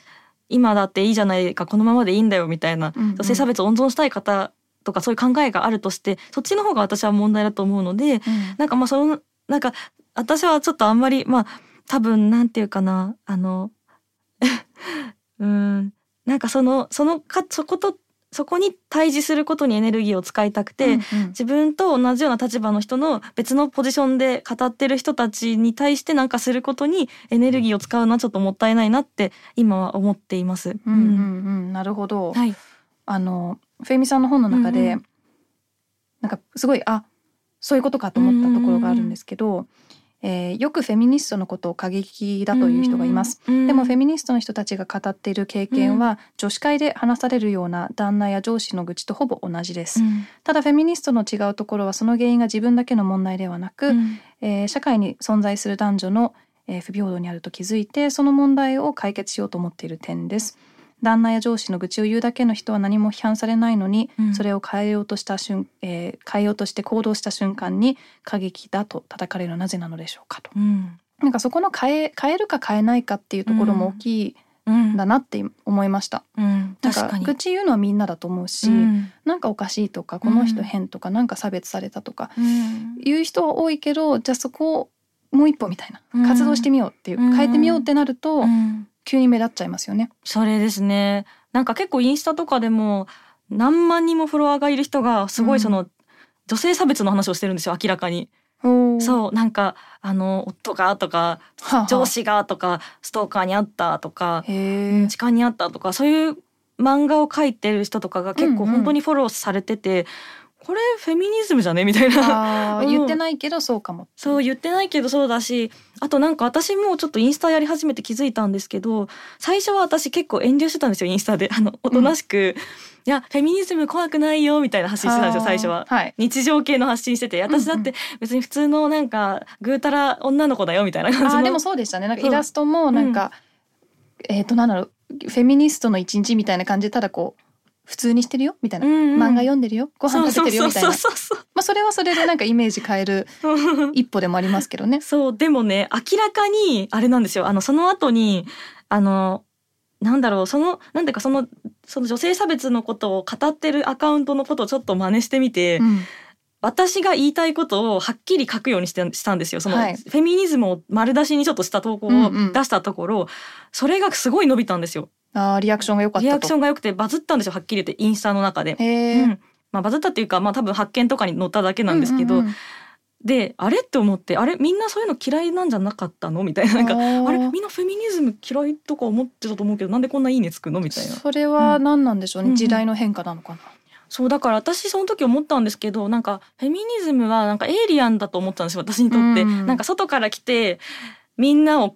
今だっていいじゃないか、このままでいいんだよみたいな、女性差別を温存したい方とかそういう考えがあるとして、そっちの方が私は問題だと思うので、なんかまあそのなんか私はちょっとあんまりまあ多分なんていうかななんかそこに対峙することにエネルギーを使いたくて、うんうん、自分と同じような立場の人の別のポジションで語ってる人たちに対してなんかすることにエネルギーを使うのはちょっともったいないなって今は思っています。うんうんうん、なるほど、はい、フェミさんの本の中で、うんうん、なんかすごいそういうことかと思ったところがあるんですけど、うんうんよくフェミニストのことを過激だという人がいます、うんうん、でもフェミニストの人たちが語っている経験は、うん、女子会で話されるような旦那や上司の愚痴とほぼ同じです、うん、ただフェミニストの違うところはその原因が自分だけの問題ではなく、うん社会に存在する男女の、不平等にあると気づいてその問題を解決しようと思っている点です。旦那や上司の愚痴を言うだけの人は何も批判されないのに、うん、それを変えようとして行動した瞬間に過激だと叩かれるのはなぜなのでしょうかと、うん、なんかそこの変えるか変えないかっていうところも大きいんだなって思いました、うんうん、確かになんか愚痴言うのはみんなだと思うし、うん、なんかおかしいとかこの人変とか、うん、なんか差別されたとか、うん、言う人は多いけど、じゃあそこをもう一歩みたいな、うん、活動してみようっていう、変えてみようってなると、うん急に目立っちゃいますよね。それですね。なんか結構インスタとかでも何万人もフォロワーがいる人がすごいその、うん、女性差別の話をしてるんですよ、明らかに。そう、なんか夫がとか上司がとかストーカーにあったとか痴漢にあったとか、そういう漫画を描いてる人とかが結構本当にフォローされてて、うんうん、これフェミニズムじゃねみたいな、うん、言ってないけどそうかもって、そう言ってないけどそうだし、あとなんか私もちょっとインスタやり始めて気づいたんですけど、最初は私結構遠慮してたんですよ、インスタでおとなしく、うん、いやフェミニズム怖くないよみたいな発信してたんですよ最初は、はい、日常系の発信してて、私だって別に普通のなんかぐうたら女の子だよみたいな感じの。あ、でもそうでしたね。なんかイラストもなんか、うん、なんだろう、フェミニストの一日みたいな感じで、ただこう普通にしてるよみたいな、うんうん、漫画読んでるよ、ご飯食べてるよみたいな、それはそれでなんかイメージ変える一歩でもありますけどね。そうでもね、明らかにあれなんですよ、その後になんだろう、なんていうかその女性差別のことを語ってるアカウントのことをちょっと真似してみて、うん、私が言いたいことをはっきり書くようにしたんですよ。その、はい、フェミニズムを丸出しにちょっとした投稿を出したところ、うんうん、それがすごい伸びたんですよ。あ、リアクションが良かったと。リアクションが良くてバズったんですよ、はっきり言ってインスタの中で。うん、まあ、バズったっていうか、まあ、多分発見とかに載っただけなんですけど、うんうんうん、であれって思って、あれみんなそういうの嫌いなんじゃなかったのみたいな、なんかあれみんなフェミニズム嫌いとか思ってたと思うけど、なんでこんないいねつくのみたいな。それは何なんでしょうね、うん、時代の変化なのかな、うんうん、そうだから私その時思ったんですけど、なんかフェミニズムはなんかエイリアンだと思ったんですよ、私にとって、うん、なんか外から来てみんなを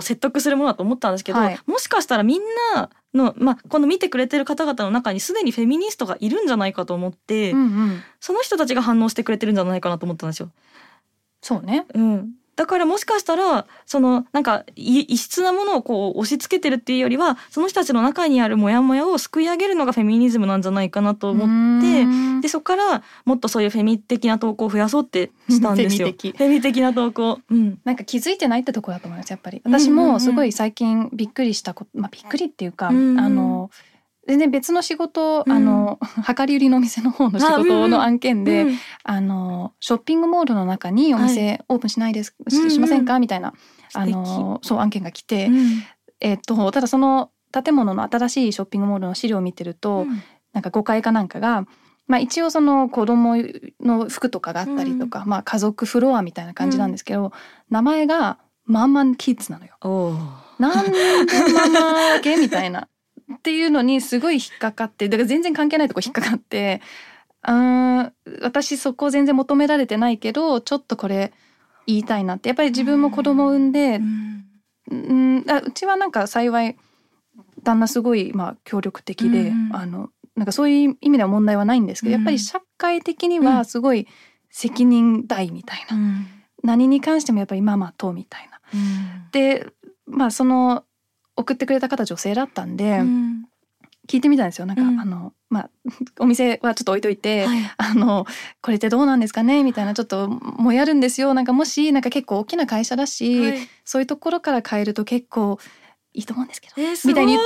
説得するものだと思ったんですけど、はい、もしかしたらみんなの、まあ、この見てくれてる方々の中にすでにフェミニストがいるんじゃないかと思って、うんうん、その人たちが反応してくれてるんじゃないかなと思ったんですよ。そうね、うん、だからもしかしたらなんか異質なものをこう押し付けてるっていうよりは、その人たちの中にあるモヤモヤをすくい上げるのがフェミニズムなんじゃないかなと思って、でそこからもっとそういうフェミ的な投稿を増やそうってしたんですよ。フェミ的な投稿、うん、なんか気づいてないってとこだと思います、やっぱり。私もすごい最近びっくりしたこと、まあ、びっくりっていうか、全然別の仕事、量り売りのお店の方の仕事の案件で、ショッピングモールの中にお店オープンしないです、はい、しませんかみたいなそう案件が来て、ただその建物の新しいショッピングモールの資料を見てると、なんか5階かなんかが、まあ、一応その子供の服とかがあったりとか、まあ、家族フロアみたいな感じなんですけど、名前がマンマンキッズなのよ。なんでママだけみたいなっていうのにすごい引っかかって、だから全然関係ないとこ引っかかって、私そこ全然求められてないけどちょっとこれ言いたいなって。やっぱり自分も子供を産んで、うちはなんか幸い旦那すごいまあ協力的で、なんかそういう意味では問題はないんですけど、やっぱり社会的にはすごい責任大みたいな、何に関してもやっぱりママとみたいな、でまあその送ってくれた方女性だったんで、聞いてみたんですよ。なんか、まあ、お店はちょっと置いといて、はい、これってどうなんですかねみたいな、ちょっともやるんですよ。なんかもしなんか結構大きな会社だし、はい、そういうところから変えると結構いいと思うんですけど、みたいに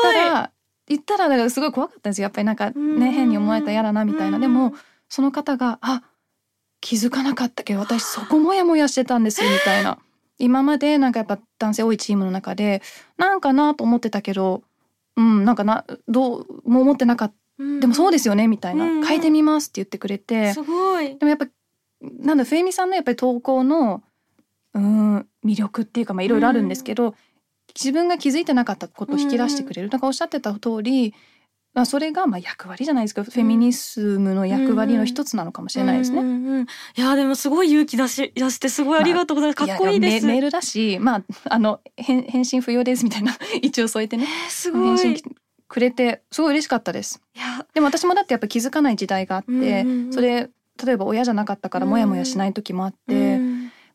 言ったらだからすごい怖かったんですよ。やっぱりなんかね、変に思われたら嫌だなみたいな。でもその方が気づかなかったけど私そこもやもやしてたんですよみたいな。今までなんかやっぱ男性多いチームの中でなんかなと思ってたけど、なんかどうも思ってなかった、でもそうですよねみたいな、変えてみますって言ってくれて、すごい。でもやっぱなんだ、フェミさんのやっぱり投稿の魅力っていうか、まあいろいろあるんですけど、自分が気づいてなかったことを引き出してくれる、なんかおっしゃってた通り、それがまあ役割じゃないですけど、フェミニズムの役割の一つなのかもしれないですね。いやでもすごい勇気出してすごいありがとうございます、かっこいいです。メールだし、まあ、返信不要ですみたいな一応添えてね、すごい返信くれてすごい嬉しかったです。いやでも私もだってやっぱ気づかない時代があって、それ例えば親じゃなかったからモヤモヤしない時もあって、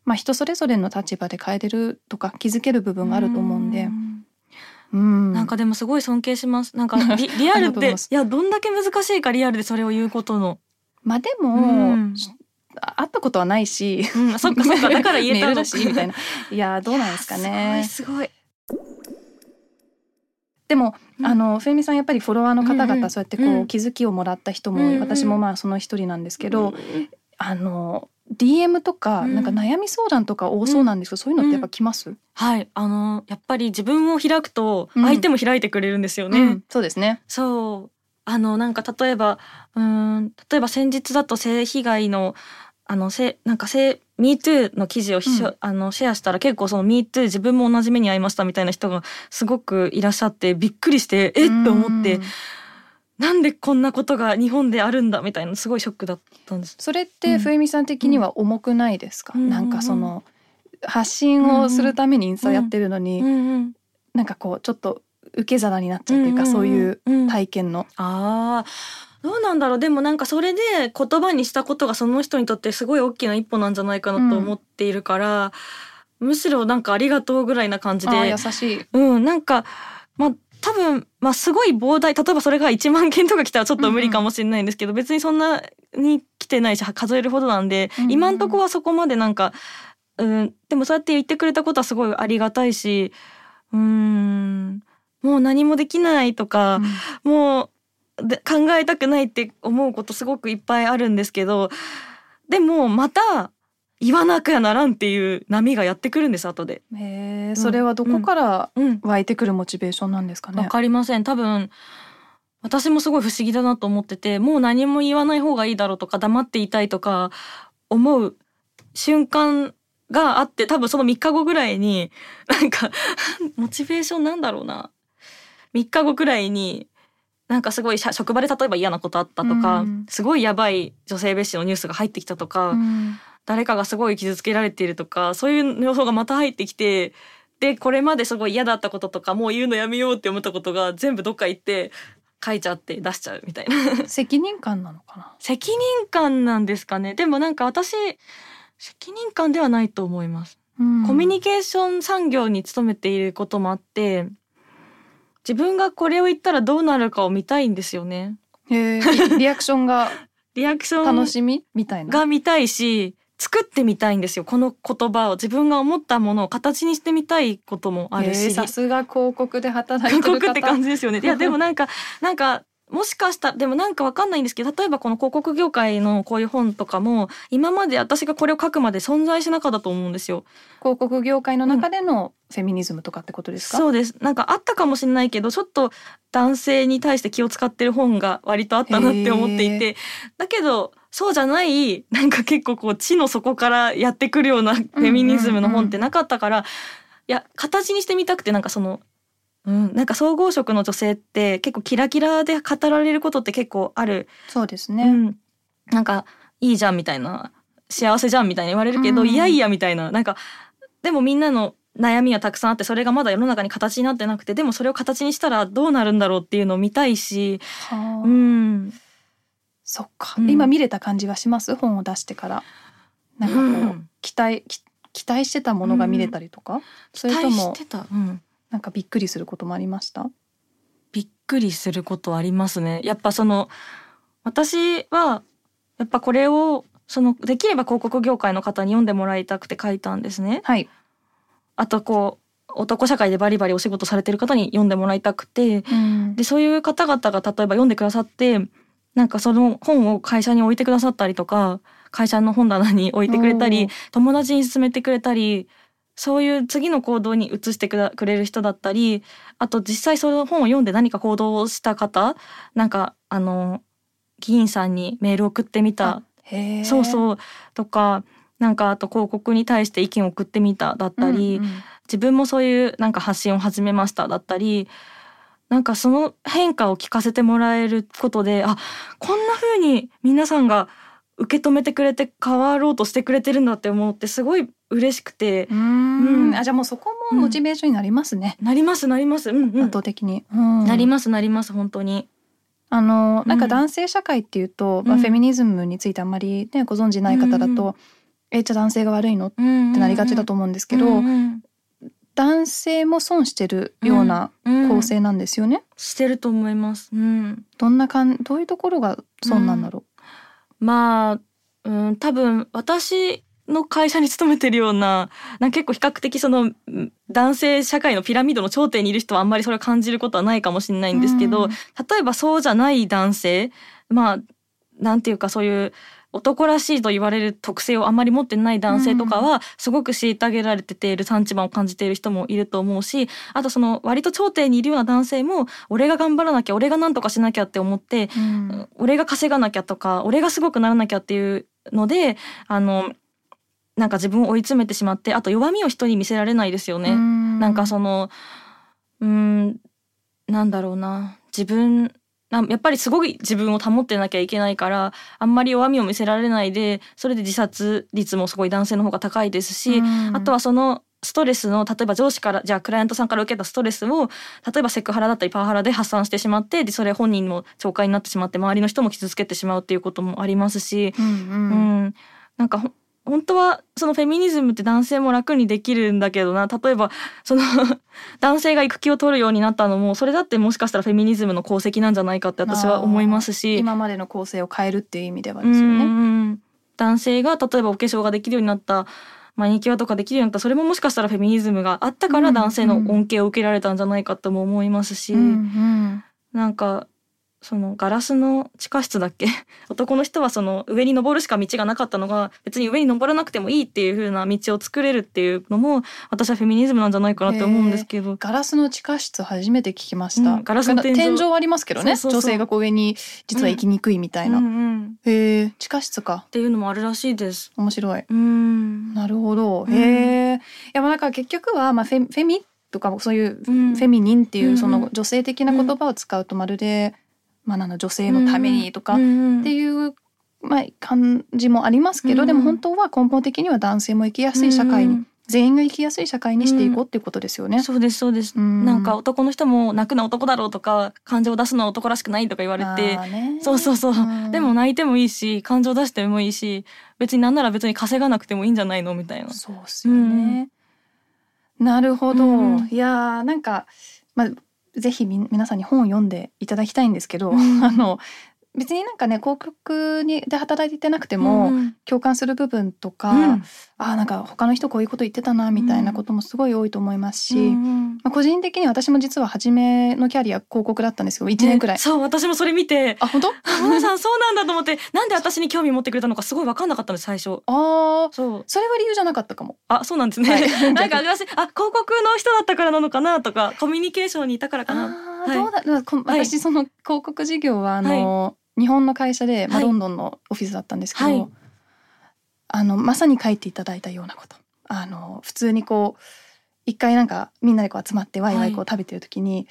まあ、人それぞれの立場で変えてるとか気づける部分があると思うんで、なんかでもすごい尊敬します。なんか リアルっていやどんだけ難しいか、リアルでそれを言うことの、まあでも、会ったことはないし、そっかそっか、だから言えたのしみたいな。いやどうなんですかね。すごいでも、フェミさんやっぱりフォロワーの方々、そうやってこう、気づきをもらった人も、私もまあその一人なんですけど、DM とか、なんか悩み相談とか多そうなんですけど、そういうのってやっぱ来ます？はい、やっぱり自分を開くと相手も開いてくれるんですよね。そうですね。そうなんか例えば先日だと性被害のなんかMeToo の記事をシェアしたら、結構その MeToo 自分も同じ目に遭いましたみたいな人がすごくいらっしゃって、びっくりしてって思って、なんでこんなことが日本であるんだみたいな、すごいショックだったんです。それってふえみさん的には重くないですか？なんかその発信をするためにインスタやってるのに、なんかこうちょっと受け皿になっちゃうというか、そういう体験のどうなんだろう。でもなんかそれで言葉にしたことがその人にとってすごい大きな一歩なんじゃないかなと思っているから、むしろなんかありがとうぐらいな感じで、優しい、なんか多分、すごい膨大、例えばそれが1万件とか来たらちょっと無理かもしれないんですけど、別にそんなに来てないし数えるほどなんで、今んとこはそこまでなんか、でもそうやって言ってくれたことはすごいありがたいし、もう何もできないとか、もう考えたくないって思うことすごくいっぱいあるんですけど、でもまた言わなくやならんっていう波がやってくるんです、後で。それはどこから湧いてくるモチベーションなんですかね？わかりません。多分私もすごい不思議だなと思ってて、もう何も言わない方がいいだろうとか、黙っていたいとか思う瞬間があって、多分その3日後ぐらいになんかモチベーションなんだろうな、3日後くらいになんかすごい職場で例えば嫌なことあったとか、すごいやばい女性蔑視のニュースが入ってきたとか、誰かがすごい傷つけられているとか、そういう予想がまた入ってきて、でこれまですごい嫌だったこととか、もう言うのやめようって思ったことが全部どっか行って書いちゃって出しちゃうみたいな責任感なのかな？責任感なんですかね。でもなんか私責任感ではないと思います。コミュニケーション産業に勤めていることもあって、自分がこれを言ったらどうなるかを見たいんですよね。リアクションが楽しみみたいなが見たいし、作ってみたいんですよ、この言葉を。自分が思ったものを形にしてみたいこともあるし、さすが広告で働いてる方、広告って感じですよね。いやでもなんかもしかしたら、でもなんかわかんないんですけど、例えばこの広告業界のこういう本とかも、今まで私がこれを書くまで存在しなかったと思うんですよ。広告業界の中でのフェミニズムとかってことですか？そうです。なんかあったかもしれないけど、ちょっと男性に対して気を使ってる本が割とあったなって思っていて、だけどそうじゃない、なんか結構こう地の底からやってくるようなフェミニズムの本ってなかったから、いや形にしてみたくて、なんかそのなんか総合職の女性って結構キラキラで語られることって結構ある。そうですね、なんかいいじゃんみたいな、幸せじゃんみたいに言われるけど、いやいやみたいな、なんかでもみんなの悩みはたくさんあって、それがまだ世の中に形になってなくて、でもそれを形にしたらどうなるんだろうっていうのを見たいし、そっか、今見れた感じはします？本を出してからなんかこう、期待してたものが見れたりとか、それとも期待してた、なんかびっくりすることもありました？びっくりすることありますね。やっぱその私はやっぱこれをそのできれば広告業界の方に読んでもらいたくて書いたんですね。はい。あとこう男社会でバリバリお仕事されてる方に読んでもらいたくて、でそういう方々が例えば読んでくださって、なんかその本を会社に置いてくださったりとか、会社の本棚に置いてくれたり、友達に勧めてくれたり、そういう次の行動に移してくれる人だったり、あと実際その本を読んで何か行動をした方、なんか議員さんにメール送ってみた、そうそうとか、なんかあと広告に対して意見を送ってみただったり、自分もそういうなんか発信を始めましただったり、なんかその変化を聞かせてもらえることで、あ、こんな風に皆さんが受け止めてくれて変わろうとしてくれてるんだって思って、すごい嬉しくて、あ、じゃあもうそこもモチベーションになりますね。なりますなります、圧倒的に、なりますなります、本当に。なんか男性社会っていうと、フェミニズムについてあんまりねご存じない方だと、じゃあ男性が悪いのってなりがちだと思うんですけど、男性も損してるような構成なんですよね。してると思います。どういうところが損なんだろう。多分私の会社に勤めてるような、なんか結構比較的その男性社会のピラミッドの頂点にいる人はあんまりそれを感じることはないかもしれないんですけど、例えばそうじゃない男性、なんていうかそういう男らしいと言われる特性をあまり持ってない男性とかはすごく虐げられている産地盤を感じている人もいると思うし、あとその割と頂点にいるような男性も俺が頑張らなきゃ、俺がなんとかしなきゃって思って、うん、俺が稼がなきゃとか俺がすごくならなきゃっていうのでなんか自分を追い詰めてしまって、あと弱みを人に見せられないですよね。なんかそのなんだろうな、自分やっぱりすごい自分を保ってなきゃいけないからあんまり弱みを見せられないで、それで自殺率もすごい男性の方が高いですし、あとはそのストレスの、例えば上司からじゃあクライアントさんから受けたストレスを例えばセクハラだったりパワハラで発散してしまって、でそれ本人も懲戒になってしまって周りの人も傷つけてしまうっていうこともありますし、なんか本当はそのフェミニズムって男性も楽にできるんだけどな、例えばその男性が育休を取るようになったのもそれだってもしかしたらフェミニズムの功績なんじゃないかって私は思いますし、今までの構成を変えるっていう意味ではですよね。男性が例えばお化粧ができるようになった、マニキュアとかできるようになった、それももしかしたらフェミニズムがあったから男性の恩恵を受けられたんじゃないかとも思いますし、なんかそのガラスの地下室だっけ男の人はその上に登るしか道がなかったのが別に上に登らなくてもいいっていう風な道を作れるっていうのも私はフェミニズムなんじゃないかなって思うんですけど、ガラスの地下室初めて聞きました、ガラスの天井はありますけどね、そうそうそう、女性がこう上に実は行きにくいみたいな、地下室かっていうのもあるらしいです。面白い、なるほど、いやなんか結局は、フェミとかそういうフェミニンっていうその女性的な言葉を使うとまるで女性のためにとかっていう、感じもありますけど、でも本当は根本的には男性も生きやすい社会に、全員が生きやすい社会にしていこうっていうことですよね。そうですそうです、なんか男の人も泣くな男だろうとか感情を出すのは男らしくないとか言われて、そうそうそう、でも泣いてもいいし感情出してもいいし、別になんなら別に稼がなくてもいいんじゃないのみたいな。そうですよね、なるほど、いやなんかぜひ皆さんに本を読んでいただきたいんですけど、別になんかね広告で働いてなくても、共感する部分とか、なんか他の人こういうこと言ってたなみたいなこともすごい多いと思いますし、個人的に私も実は初めのキャリア広告だったんですけど1年くらい、そう私もそれ見て、あ本当皆さんそうなんだと思って、なんで私に興味持ってくれたのかすごい分かんなかったんです最初。それは理由じゃなかったかも。あそうなんですね、なんか私広告の人だったからなのかなとか、コミュニケーションにいたからかな、私その広告事業は日本の会社で、ロンドンのオフィスだったんですけど、まさに書いていただいたようなこと、普通にこう一回なんかみんなでこう集まってワイワイこう食べてる時に、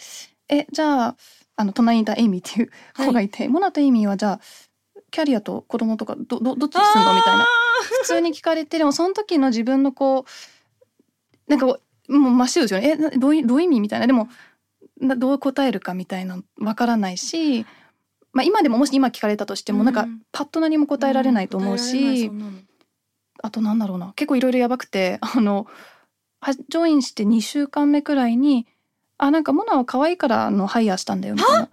じゃあ、隣にいたエイミーっていう子がいて、モナとエイミーはじゃあキャリアと子供とかどっちに住んだみたいな普通に聞かれて、でもその時の自分のこうなんかこうもう真っ白ですよね、どういう意味みたいな、でもどう答えるかみたいなわからないし、今でももし今聞かれたとしてもなんかパッと何も答えられないと思うし、あとなんだろうな、結構いろいろやばくて、ジョインして2週間目くらいになんかモナは可愛いからハイヤーしたんだよみたいな、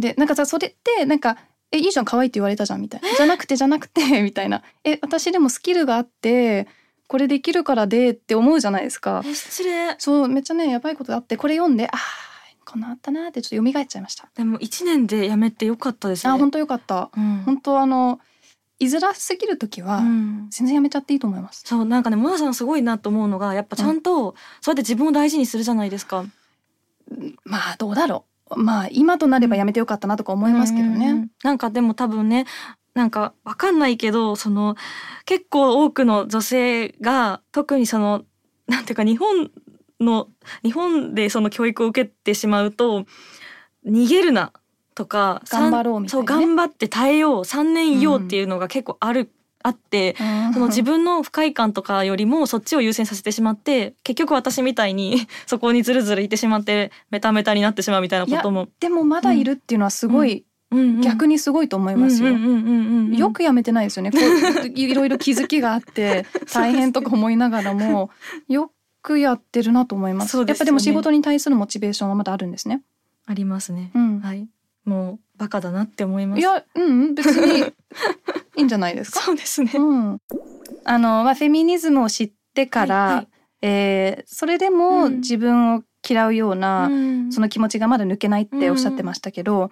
でなんかさそれってなんかいいじゃん可愛いって言われたじゃんみたいな、じゃなくてみたいな、私でもスキルがあってこれできるからでって思うじゃないですか。失礼、そうめっちゃねやばいことがあって、これ読んでこんなあったなってちょっと蘇っちゃいました。でも1年で辞めてよかったですね。本当よかった、本当居づらすぎる時は全然辞めちゃっていいと思います、そうなんかねモナさんすごいなと思うのがやっぱちゃんとそうやって自分を大事にするじゃないですか、どうだろう、今となれば辞めてよかったなとか思いますけどね、なんかでも多分ねなんかわかんないけどその結構多くの女性が特にそのなんていうか日本でその教育を受けてしまうと逃げるなとか頑張ろうみたいな、そう頑張って耐えよう3年いようっていうのが結構あって、その自分の不快感とかよりもそっちを優先させてしまって結局私みたいにそこにずるずるいてしまってメタメタになってしまうみたいなことも、いやでもまだいるっていうのはすごい、逆にすごいと思いますよ。よくやめてないですよね。こういろいろ気づきがあって大変とか思いながらもよくやってるなと思います。そうですね、やっぱでも仕事に対するモチベーションはまだあるんですね。ありますね。もうバカだなって思います。いや、別にいいんじゃないですか。そうですね。フェミニズムを知ってから、それでも自分を嫌うような、その気持ちがまだ抜けないっておっしゃってましたけど、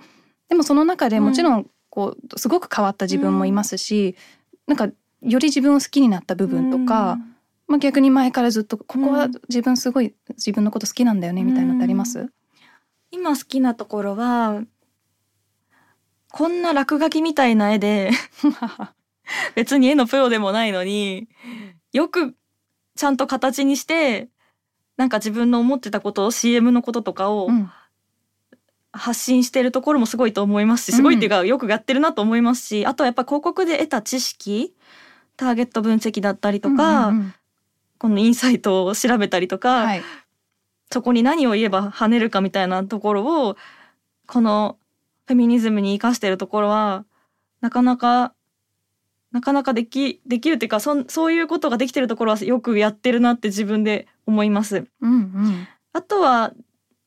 でもその中でもちろんこうすごく変わった自分もいますし、うん、なんかより自分を好きになった部分とか、うんまあ、逆に前からずっとここは自分すごい自分のこと好きなんだよねみたいなのってあります？うん、今好きなところはこんな落書きみたいな絵で別に絵のプロでもないのによくちゃんと形にしてなんか自分の思ってたことを CM のこととかを発信してるところもすごいと思いますし、すごいっていうかよくやってるなと思いますし、あとはやっぱ広告で得た知識、ターゲット分析だったりとか、うんうんうん、このインサイトを調べたりとか、はい、そこに何を言えば跳ねるかみたいなところをこのフェミニズムに生かしてるところはなかなかできるっていうか、そういうことができてるところはよくやってるなって自分で思います、うんうん、あとは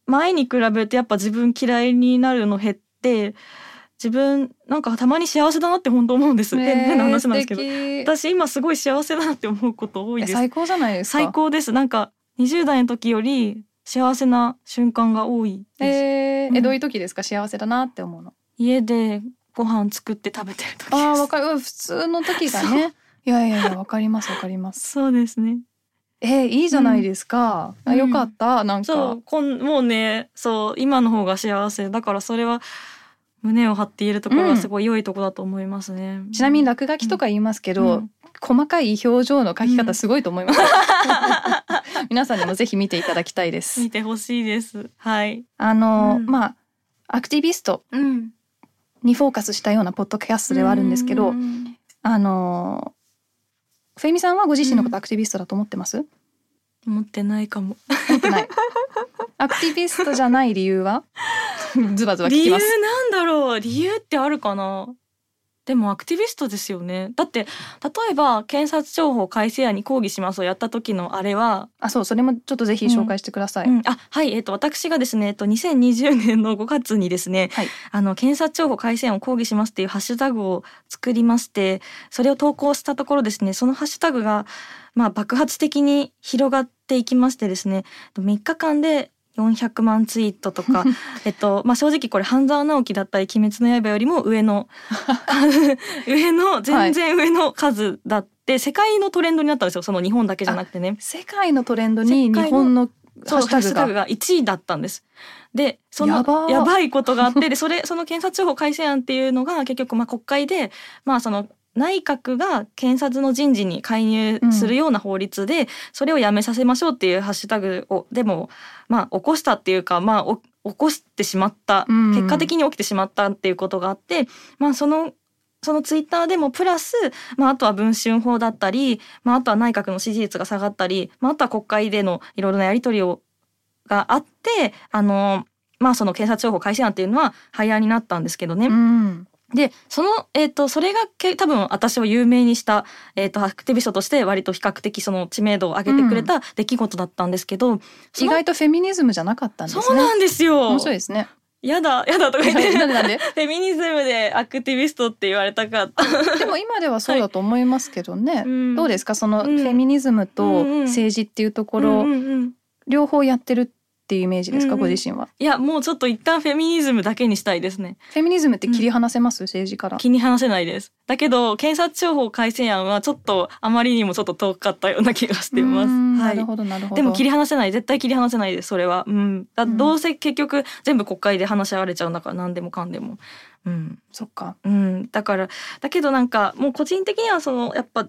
前に比べるとやっぱ自分嫌いになるの減って、自分なんかたまに幸せだなって本当思うんです、変な話なんですけど、私今すごい幸せだなって思うこと多いです。最高じゃないですか。最高です。なんか20代の時より幸せな瞬間が多いです、どういう時ですか幸せだなって思うの？家でご飯作って食べてる時です。あーわかる、普通の時がね。いやわかりますわかります。そうですね。いいじゃないですか、うん、よかった。なんかそうもうね、そう今の方が幸せだから、それは胸を張っているところはすごい良いところだと思いますね、うん、ちなみに落書きとか言いますけど、うん、細かい表情の描き方すごいと思います、うん、皆さんにもぜひ見ていただきたいです。見てほしいです、はい、まあアクティビストにフォーカスしたようなポッドキャストではあるんですけど、うん、フェミさんはご自身のことアクティビストだと思ってます？思ってないかも。思ってないアクティビストじゃない理由は？ズバズバ聞きます。理由なんだろう。理由ってあるかな。でもアクティビストですよね。だって例えば検察庁法改正案に抗議しますをやった時のあれは、あ、そう、それもちょっとぜひ紹介してください、うんうん、あ、はい、私がですね、2020年の5月にですね、はい、検察庁法改正案を抗議しますっていうハッシュタグを作りまして、それを投稿したところですね、そのハッシュタグが、まあ、爆発的に広がっていきましてですね、3日間で400万ツイートとかまあ、正直これ半沢直樹だったり鬼滅の刃よりも上の全然上の数だって、はい、世界のトレンドになったんですよ。その日本だけじゃなくてね、世界のトレンドに日本のハッシュタグが1位だったんです。でそのやばいことがあって、でその検察法改正案っていうのが結局まあ国会で、まあその内閣が検察の人事に介入するような法律で、うん、それをやめさせましょうっていうハッシュタグをでも、まあ、起こしたっていうか、まあ、起こしてしまった、うん、結果的に起きてしまったっていうことがあって、まあ、そのツイッターでもプラス、まあ、あとは文春法だったり、まあ、あとは内閣の支持率が下がったり、まあ、あとは国会でのいろいろなやり取りがあってまあ、その検察庁法改正案っていうのは廃案になったんですけどね、うん、でそれが多分私を有名にした、アクティビストとして割と比較的その知名度を上げてくれた出来事だったんですけど、うん、意外とフェミニズムじゃなかったんですね。そうなんですよ。面白いですね。やだとか言ってなんでフェミニズムでアクティビストって言われたかでも今ではそうだと思いますけどね、はい、どうですかそのフェミニズムと政治っていうところ、うんうんうん、両方やってるっていうイメージですか、うん、ご自身は？いやもうちょっと一旦フェミニズムだけにしたいですね。フェミニズムって切り離せます、うん、政治から切り離せないです。だけど検察庁法改正案はちょっとあまりにもちょっと遠かったような気がしています、はい、なるほどなるほど。でも切り離せない、絶対切り離せないです、それは、うん、どうせ結局全部国会で話し合われちゃうんだから、何でもかんでも、うん、そっか、うん、だけどなんかもう個人的にはそのやっぱ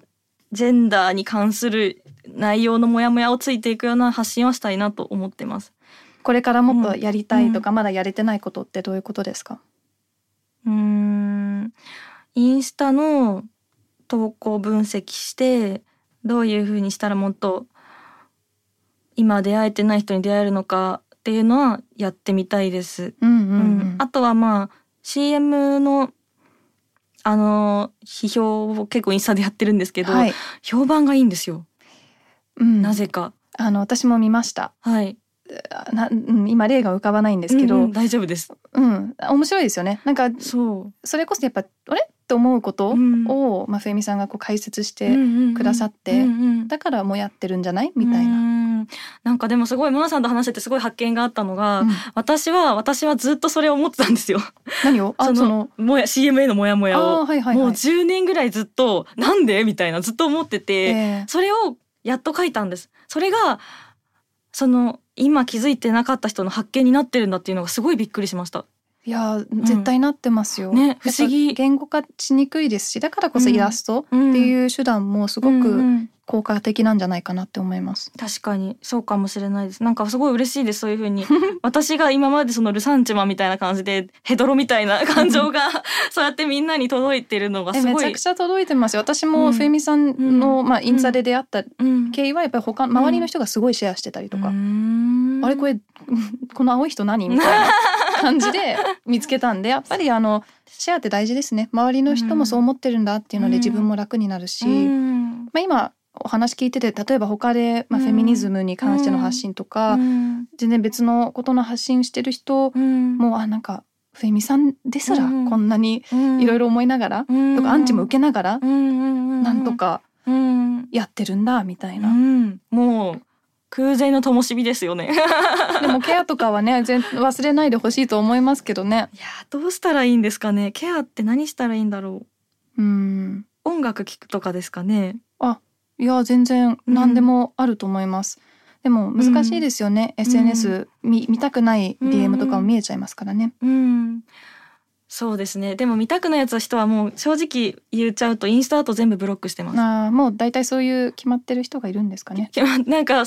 ジェンダーに関する内容のモヤモヤをついていくような発信はしたいなと思ってます。これからもっとやりたいとか、うん、まだやれてないことってどういうことですか？インスタの投稿分析してどういうふうにしたらもっと今出会えてない人に出会えるのかっていうのはやってみたいです、うんうんうんうん、あとはまあ CM の批評を結構インスタでやってるんですけど、はい、評判がいいんですよ、うん、なぜか私も見ました、はい、今例が浮かばないんですけど、うんうん、大丈夫です、うん、面白いですよね。なんか それこそやっぱあれって思うことを、うんまあ、フェミさんがこう解説してくださって、うんうんうんうん、だからもうやってるんじゃないみたいな、うんうん、なんかでもすごいモナさんと話しててすごい発見があったのが、うん、私はずっとそれを思ってたんですよ。何を？CM へのモヤモヤを、はいはいはい、もう10年ぐらいずっとなんでみたいなずっと思ってて、それをやっと書いたんです。それがその今気づいてなかった人の発見になってるんだっていうのがすごいびっくりしました。いや絶対なってますよ、うんね、不思議。言語化しにくいですし、だからこそイラストっていう手段もすごく効果的なんじゃないかなって思います、うんうん、確かにそうかもしれないです。なんかすごい嬉しいです。そういう風に私が今までそのルサンチマみたいな感じでヘドロみたいな感情がそうやってみんなに届いてるのがすごいめちゃくちゃ届いてますよ。私も冬美さんの、うんまあ、インスタで出会った経緯はやっぱり他、うん、周りの人がすごいシェアしてたりとか、うん、あれこの青い人何みたいな感じで見つけたんで、やっぱりシェアって大事ですね。周りの人もそう思ってるんだっていうので自分も楽になるし、うんまあ、今お話聞いてて例えば他で、まあ、フェミニズムに関しての発信とか、うん、全然別のことの発信してる人、うん、もうなんかフェミさんですらこんなにいろいろ思いながら、うん、とかアンチも受けながら、うん、なんとかやってるんだみたいな、うん、もう空前の灯火ですよねでもケアとかはね忘れないでほしいと思いますけどね。いやどうしたらいいんですかね。ケアって何したらいいんだろう。音楽聴くとかですかね。あいや全然何でもあると思います、うん、でも難しいですよね、うん、SNS 見たくない DM とかも見えちゃいますからね、うんうん、そうですね。でも見たくないやつは人はもう正直言っちゃうとインスタと全部ブロックしてます。あもうだいたいそういう決まってる人がいるんですかね。なんか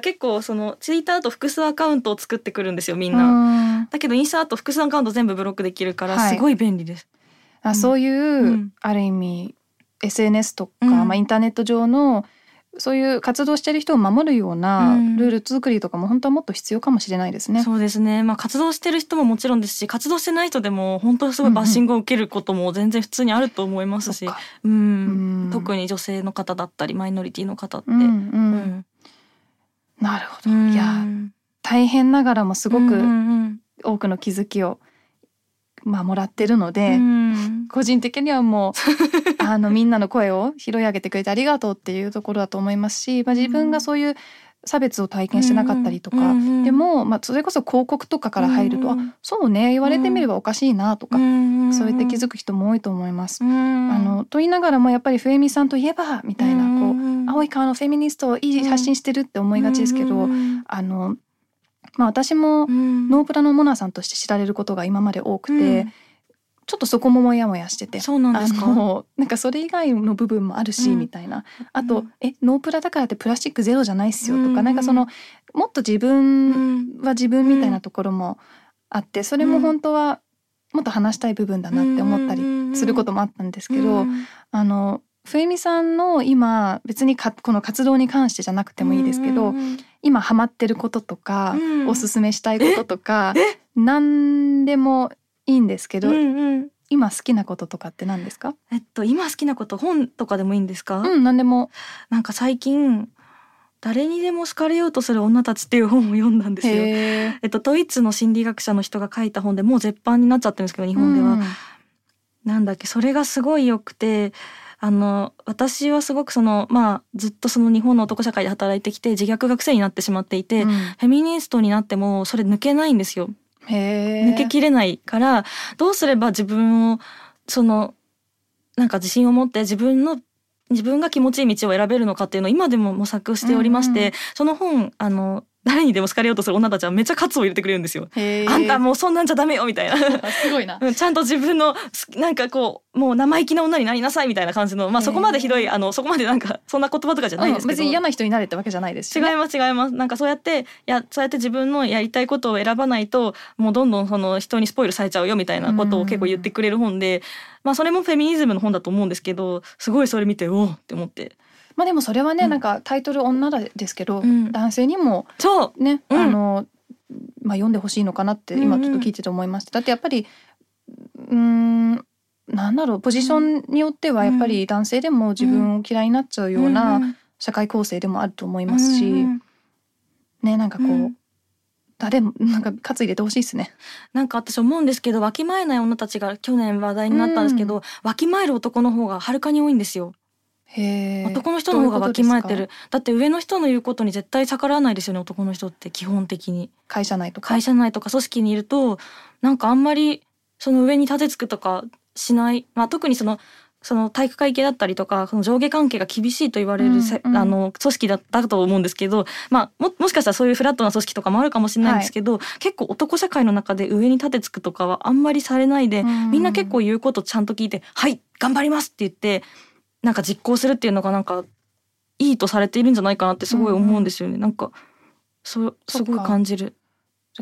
結構そのツイッターと複数アカウントを作ってくるんですよみんな。だけどインスタと複数アカウント全部ブロックできるからすごい便利です、はいうん、そういう、うん、ある意味SNS とか、うんまあ、インターネット上のそういう活動してる人を守るようなルール作りとかも本当はもっと必要かもしれないですね、うん、そうですね、まあ、活動してる人ももちろんですし活動してない人でも本当にすごいバッシングを受けることも全然普通にあると思いますし、うんうんうん、特に女性の方だったりマイノリティの方って、うんうんうん、なるほど、うん、いや大変ながらもすごく多くの気づきをまあ、もらってるので、うん、個人的にはもうみんなの声を拾い上げてくれてありがとうっていうところだと思いますし、まあ、自分がそういう差別を体験してなかったりとか、うん、でも、まあ、それこそ広告とかから入ると、うん、あそうね言われてみればおかしいなとか、うん、そうやって気づく人も多いと思います、うん、と言いながらもやっぱりフェミさんといえばみたいな、うん、こう青い顔のフェミニストをいい発信してるって思いがちですけど、うん、まあ、私もノープラのモナさんとして知られることが今まで多くて、うん、ちょっとそこもモヤモヤしてて。そうなんですか。なんかそれ以外の部分もあるし、うん、みたいな。あと、うん、ノープラだからってプラスチックゼロじゃないっすよとか、うん、なんかそのもっと自分は自分みたいなところもあって、それも本当はもっと話したい部分だなって思ったりすることもあったんですけど、うん、冬美さんの今別にこの活動に関してじゃなくてもいいですけど、うん、今ハマってることとか、うん、おすすめしたいこととか何でもいいんですけど、うんうん、今好きなこととかって何ですか？今好きなこと本とかでもいいんですか？うん、何でも。なんか最近誰にでも好かれようとする女たちっていう本を読んだんですよ。ドイツの心理学者の人が書いた本でもう絶版になっちゃってるんですけど日本では、うん、なんだっけそれがすごい良くて私はすごくまあ、ずっとその日本の男社会で働いてきて自虐が癖になってしまっていて、うん、フェミニストになってもそれ抜けないんですよ。へー。抜けきれないからどうすれば自分をなんか自信を持って自分が気持ちいい道を選べるのかっていうのを今でも模索しておりまして、うんうん、その本誰にでも好かれようとする女たちはめっちゃ喝を入れてくれるんですよ。あんたもうそんなんじゃダメよみたいなすごいなちゃんと自分のなんかこうもう生意気な女になりなさいみたいな感じの、まあ、そこまでひどいそこまでなんかそんな言葉とかじゃないですけど、別に嫌な人になれってわけじゃないですし、ね、違いますなんかそうやって自分のやりたいことを選ばないともうどんどん人にスポイルされちゃうよみたいなことを結構言ってくれる本で、まあ、それもフェミニズムの本だと思うんですけどすごいそれ見ておーって思って。まあ、でもそれはね、うん、なんかタイトル女ですけど、うん、男性にも、ねうんまあ、読んでほしいのかなって今ちょっと聞いてて思いました、うん、だってやっぱりなんだろうポジションによってはやっぱり男性でも自分を嫌いになっちゃうような社会構成でもあると思いますし、うんね、なんかこう、うん誰もなんか喝入れてほしいですね。なんか私思うんですけどわきまえない女たちが去年話題になったんですけど、うん、わきまえる男の方がはるかに多いんですよ。男の人の方がわきまえてる。だって上の人の言うことに絶対逆らわないですよね、男の人って基本的に。会社内とか組織にいるとなんかあんまりその上に立てつくとかしない、まあ、特にその体育会系だったりとかその上下関係が厳しいと言われる、うんうん、組織だと思うんですけど、まあ、もしかしたらそういうフラットな組織とかもあるかもしれないんですけど、はい、結構男社会の中で上に立てつくとかはあんまりされないで、うんうん、みんな結構言うことちゃんと聞いて、はい頑張りますって言ってなんか実行するっていうのがなんかいいとされているんじゃないかなってすごい思うんですよね、うんうん、なんかすごい感じる。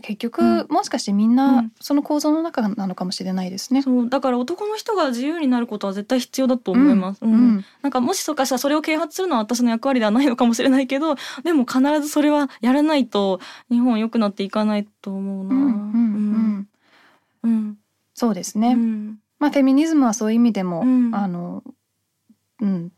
結局、うん、もしかしてみんなその構造の中なのかもしれないですね、うん、そうだから男の人が自由になることは絶対必要だと思います、うんうん、なんかもしそうかしたらそれを啓発するのは私の役割ではないのかもしれないけど、でも必ずそれはやらないと日本良くなっていかないと思うな、うんうんうんうん、そうですね、うんまあ、フェミニズムはそういう意味でも、うんうん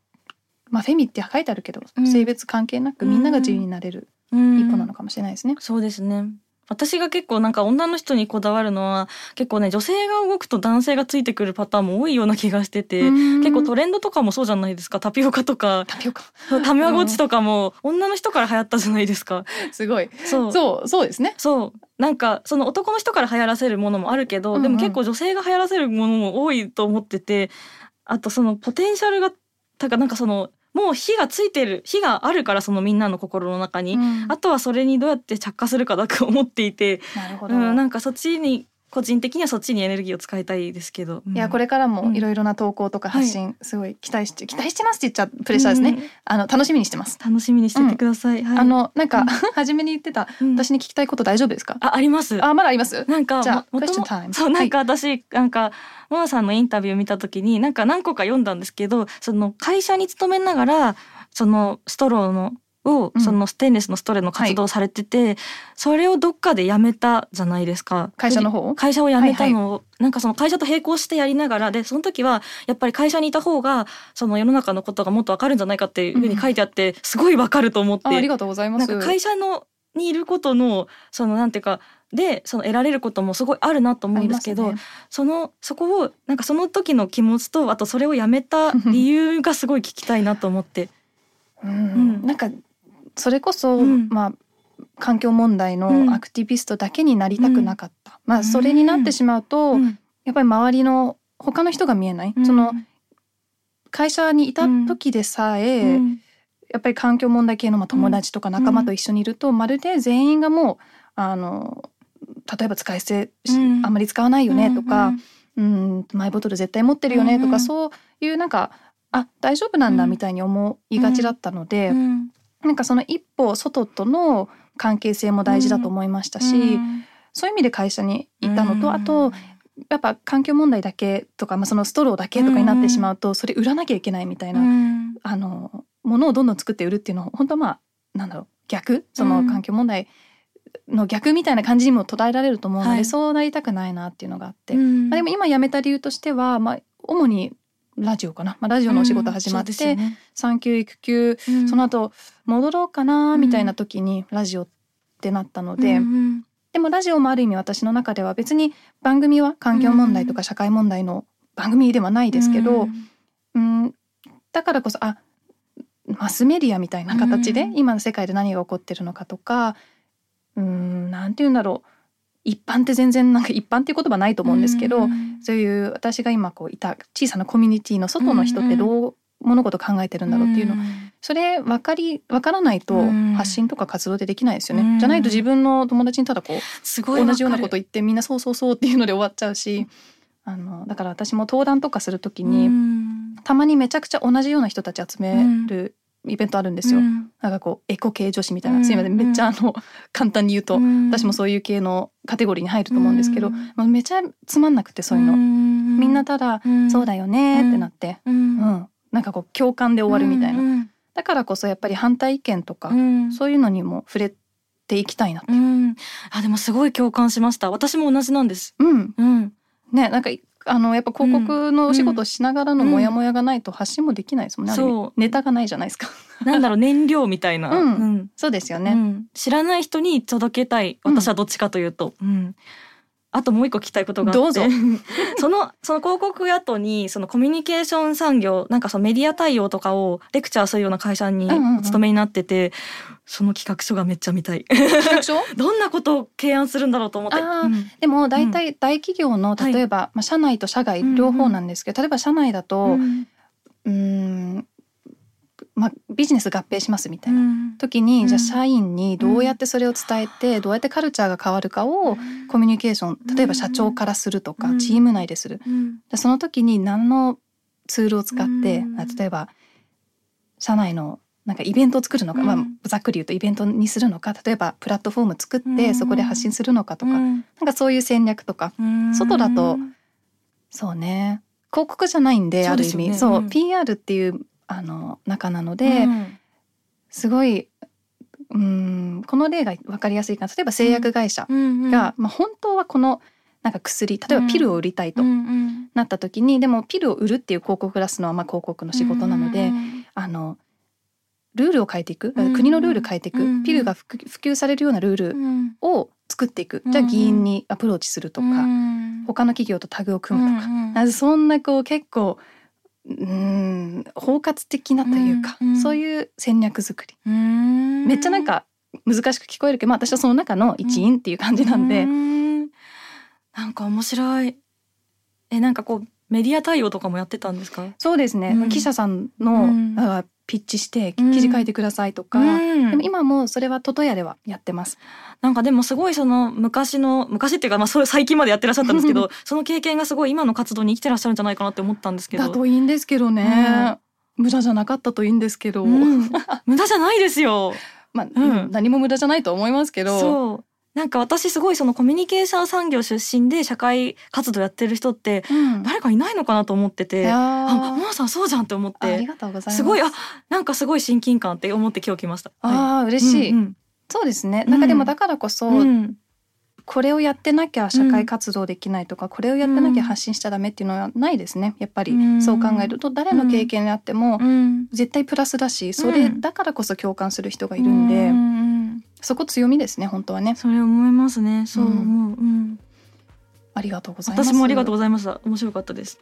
まあ、フェミって書いてあるけど、うん、性別関係なくみんなが自由になれる一歩なのかもしれないですね、うんうん、そうですね。私が結構なんか女の人にこだわるのは結構ね、女性が動くと男性がついてくるパターンも多いような気がしてて、結構トレンドとかもそうじゃないですか。タピオカ卵落ちとかも女の人から流行ったじゃないですかすごいそうですね。そうなんかその男の人から流行らせるものもあるけど、うんうん、でも結構女性が流行らせるものも多いと思ってて、あとそのポテンシャルがなんかそのもう火があるから、そのみんなの心の中に、うん、あとはそれにどうやって着火するかだと思っていて、なるほど、うん、なんかそっちに個人的にはそっちにエネルギーを使いたいですけど、うん、いやこれからもいろいろな投稿とか発信、うん、すごい期待してますって言っちゃプレッシャーですね、うん、楽しみにしててください、うんはい、なんか、うん、初めに言ってた、うん、私に聞きたいこと大丈夫ですか？あります。まだあります。なんかじゃあクエスチョンタイム。そうなんか私なんかモナさんのインタビュー見た時になんか何個か読んだんですけど、その会社に勤めながらそのストローのをそのステンレスのストレーの活動をされてて、うんはい、それをどっかで辞めたじゃないですか。会社を辞めたのを、はいはい、なんかその会社と並行してやりながらで、その時はやっぱり会社にいた方がその世の中のことがもっと分かるんじゃないかっていう風に書いてあって、うん、すごい分かると思って。ありがとうございます。なんか会社にいることのそのなんていうかでその得られることもすごいあるなと思うんですけど、ね、そこをなんかその時の気持ちとあとそれを辞めた理由がすごい聞きたいなと思ってうん、なんかそれこそ、うんまあ、環境問題のアクティビストだけになりたくなかった、うんまあ、それになってしまうと、うん、やっぱり周りの他の人が見えない、うん、その会社にいた時でさえ、うん、やっぱり環境問題系のまあ友達とか仲間と一緒にいると、うん、まるで全員がもう例えば使い捨て、うん、あんまり使わないよねとか、うんうん、マイボトル絶対持ってるよねとか、うん、そういうなんかあ大丈夫なんだみたいに思いがちだったので、うんうんなんかその一歩外との関係性も大事だと思いましたし、うん、そういう意味で会社にいたのと、うん、あとやっぱ環境問題だけとか、まあ、そのストローだけとかになってしまうと、うん、それ売らなきゃいけないみたいな、うん、ものをどんどん作って売るっていうのは本当はまあなんだろう逆その環境問題の逆みたいな感じにも捉えられると思うので、はい、そうなりたくないなっていうのがあって、うんまあ、でも今辞めた理由としては、まあ、主にラジオかな、まあ、ラジオのお仕事始まって、うん、産休育休、うん、その後戻ろうかなみたいな時にラジオってなったので、うん、でもラジオもある意味私の中では別に番組は環境問題とか社会問題の番組ではないですけど、うんうん、だからこそマスメディアみたいな形で今の世界で何が起こってるのかとか、なんていうんだろう一般って全然なんか一般っていう言葉ないと思うんですけど、うん、そういう私が今こういた小さなコミュニティの外の人ってどう物事考えてるんだろうっていうの、うん、それ分からないと発信とか活動でできないですよね、うん、じゃないと自分の友達にただこう同じようなこと言ってみんなそうそうそうっていうので終わっちゃうし、だから私も登壇とかするときに、うん、たまにめちゃくちゃ同じような人たち集める、うんイベントあるんですよ、うん、なんかこうエコ系女子みたいな、うん、すいませんめっちゃ簡単に言うと、うん、私もそういう系のカテゴリーに入ると思うんですけど、うんまあ、めちゃつまんなくてそういうの、うん、みんなただ、うん、そうだよねってなって、うんうん、なんかこう共感で終わるみたいな、うん、だからこそやっぱり反対意見とか、うん、そういうのにも触れていきたいなって、うん、でもすごい共感しました。私も同じなんです、うんうんね、なんかやっぱ広告のお仕事をしながらのモヤモヤがないと発信もできないですもんね、うん、そうネタがないじゃないですかなんだろう燃料みたいな、うんうん、そうですよね、うん、知らない人に届けたい私はどっちかというと、うんうん、あともう一個聞きたいことがあって、どうぞその広告後にそのコミュニケーション産業なんかそのメディア対応とかをレクチャーするような会社にお勤めになってて、うんうんうん、その企画書がめっちゃ見たい。企画書どんなことを提案するんだろうと思って、うん、でも大体大企業の例えば、はいまあ、社内と社外両方なんですけど、うんうん、例えば社内だと、うんまあ、ビジネス合併しますみたいな時に、うん、じゃあ社員にどうやってそれを伝えて、うん、どうやってカルチャーが変わるかをコミュニケーション、例えば社長からするとか、うん、チーム内でする、うん、その時に何のツールを使って、うん、例えば社内のなんかイベントを作るのか、うんまあ、ざっくり言うとイベントにするのか、例えばプラットフォーム作ってそこで発信するのかとか、うん、なんかそういう戦略とか、うん、外だとそうね広告じゃないんで、ある意味そう、うん、PR っていう中なので、うん、すごいこの例が分かりやすいかな。例えば製薬会社が、うんまあ、本当はこのなんか薬、例えばピルを売りたいとなった時に、うん、でもピルを売るっていう広告を出すのはまあ広告の仕事なので、うん、ルールを変えていく、うん、国のルール変えていく、うん、ピルが普及されるようなルールを作っていく、うん、じゃあ議員にアプローチするとか、うん、他の企業とタグを組むとか、うん、なんかそんなこう結構包括的なというか、うんうん、そういう戦略作り、めっちゃなんか難しく聞こえるけど、まあ、私はその中の一員っていう感じなんで、なんか面白い。なんかこうメディア対応とかもやってたんですか？そうですね、記者さんの、ピッチして記事書いてくださいとか、でも今もそれはトトヤではやってます。なんかでもすごいその昔っていうか、まあそれ最近までやってらっしゃったんですけどその経験がすごい今の活動に生きてらっしゃるんじゃないかなって思ったんですけど。だといいんですけどね、無駄じゃなかったといいんですけど、無駄じゃないですよまあ、何も無駄じゃないと思いますけど、そうなんか私すごいそのコミュニケーション産業出身で社会活動やってる人って誰かいないのかなと思ってて、あ、ももさんそうじゃんって思って、ありがとうございます。すごい、あ、なんかすごい親近感って思って今日来ました。あ、はい、嬉しい、うんうん、そうですね。なんかでもだからこそ、うん、これをやってなきゃ社会活動できないとか、うん、これをやってなきゃ発信しちゃダメっていうのはないですね。やっぱり、うん、そう考えると誰の経験であっても、うん、絶対プラスだし、それだからこそ共感する人がいるんで、うんうん、そこ強みですね、本当はね。それ思いますね。そう、うん、ありがとうございます。私もありがとうございました。面白かったです。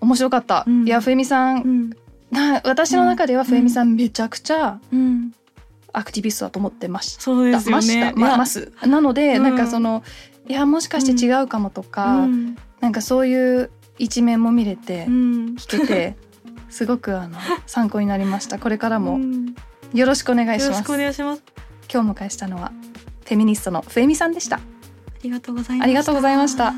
面白かった、うん、いや、ふえみさん、うん、私の中ではふえみさん、うん、めちゃくちゃ、うん、アクティビストだと思ってました。そうですよね、ますなので、うん、なんかその、いや、もしかして違うかもとか、うん、なんかそういう一面も見れて、うん、聞けてすごく参考になりました。これからもよろしくお願いします。よろしくお願いします。今日迎えしたのはフェミニストのふえみさんでした。ありがとうございました。ありがとうございました。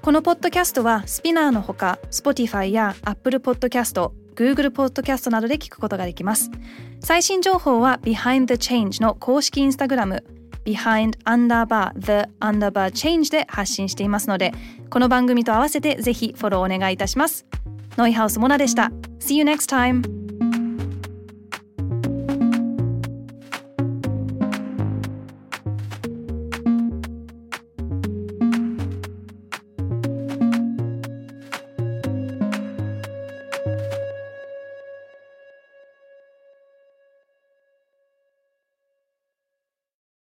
このポッドキャストはスピナーのほか Spotify や Apple Podcast、Google Podcast などで聞くことができます。最新情報は Behind the Change の公式インスタグラム Behind_the_change で発信していますので、この番組と合わせてぜひフォローお願いいたします。ノイハウスモナでした。 See you next time.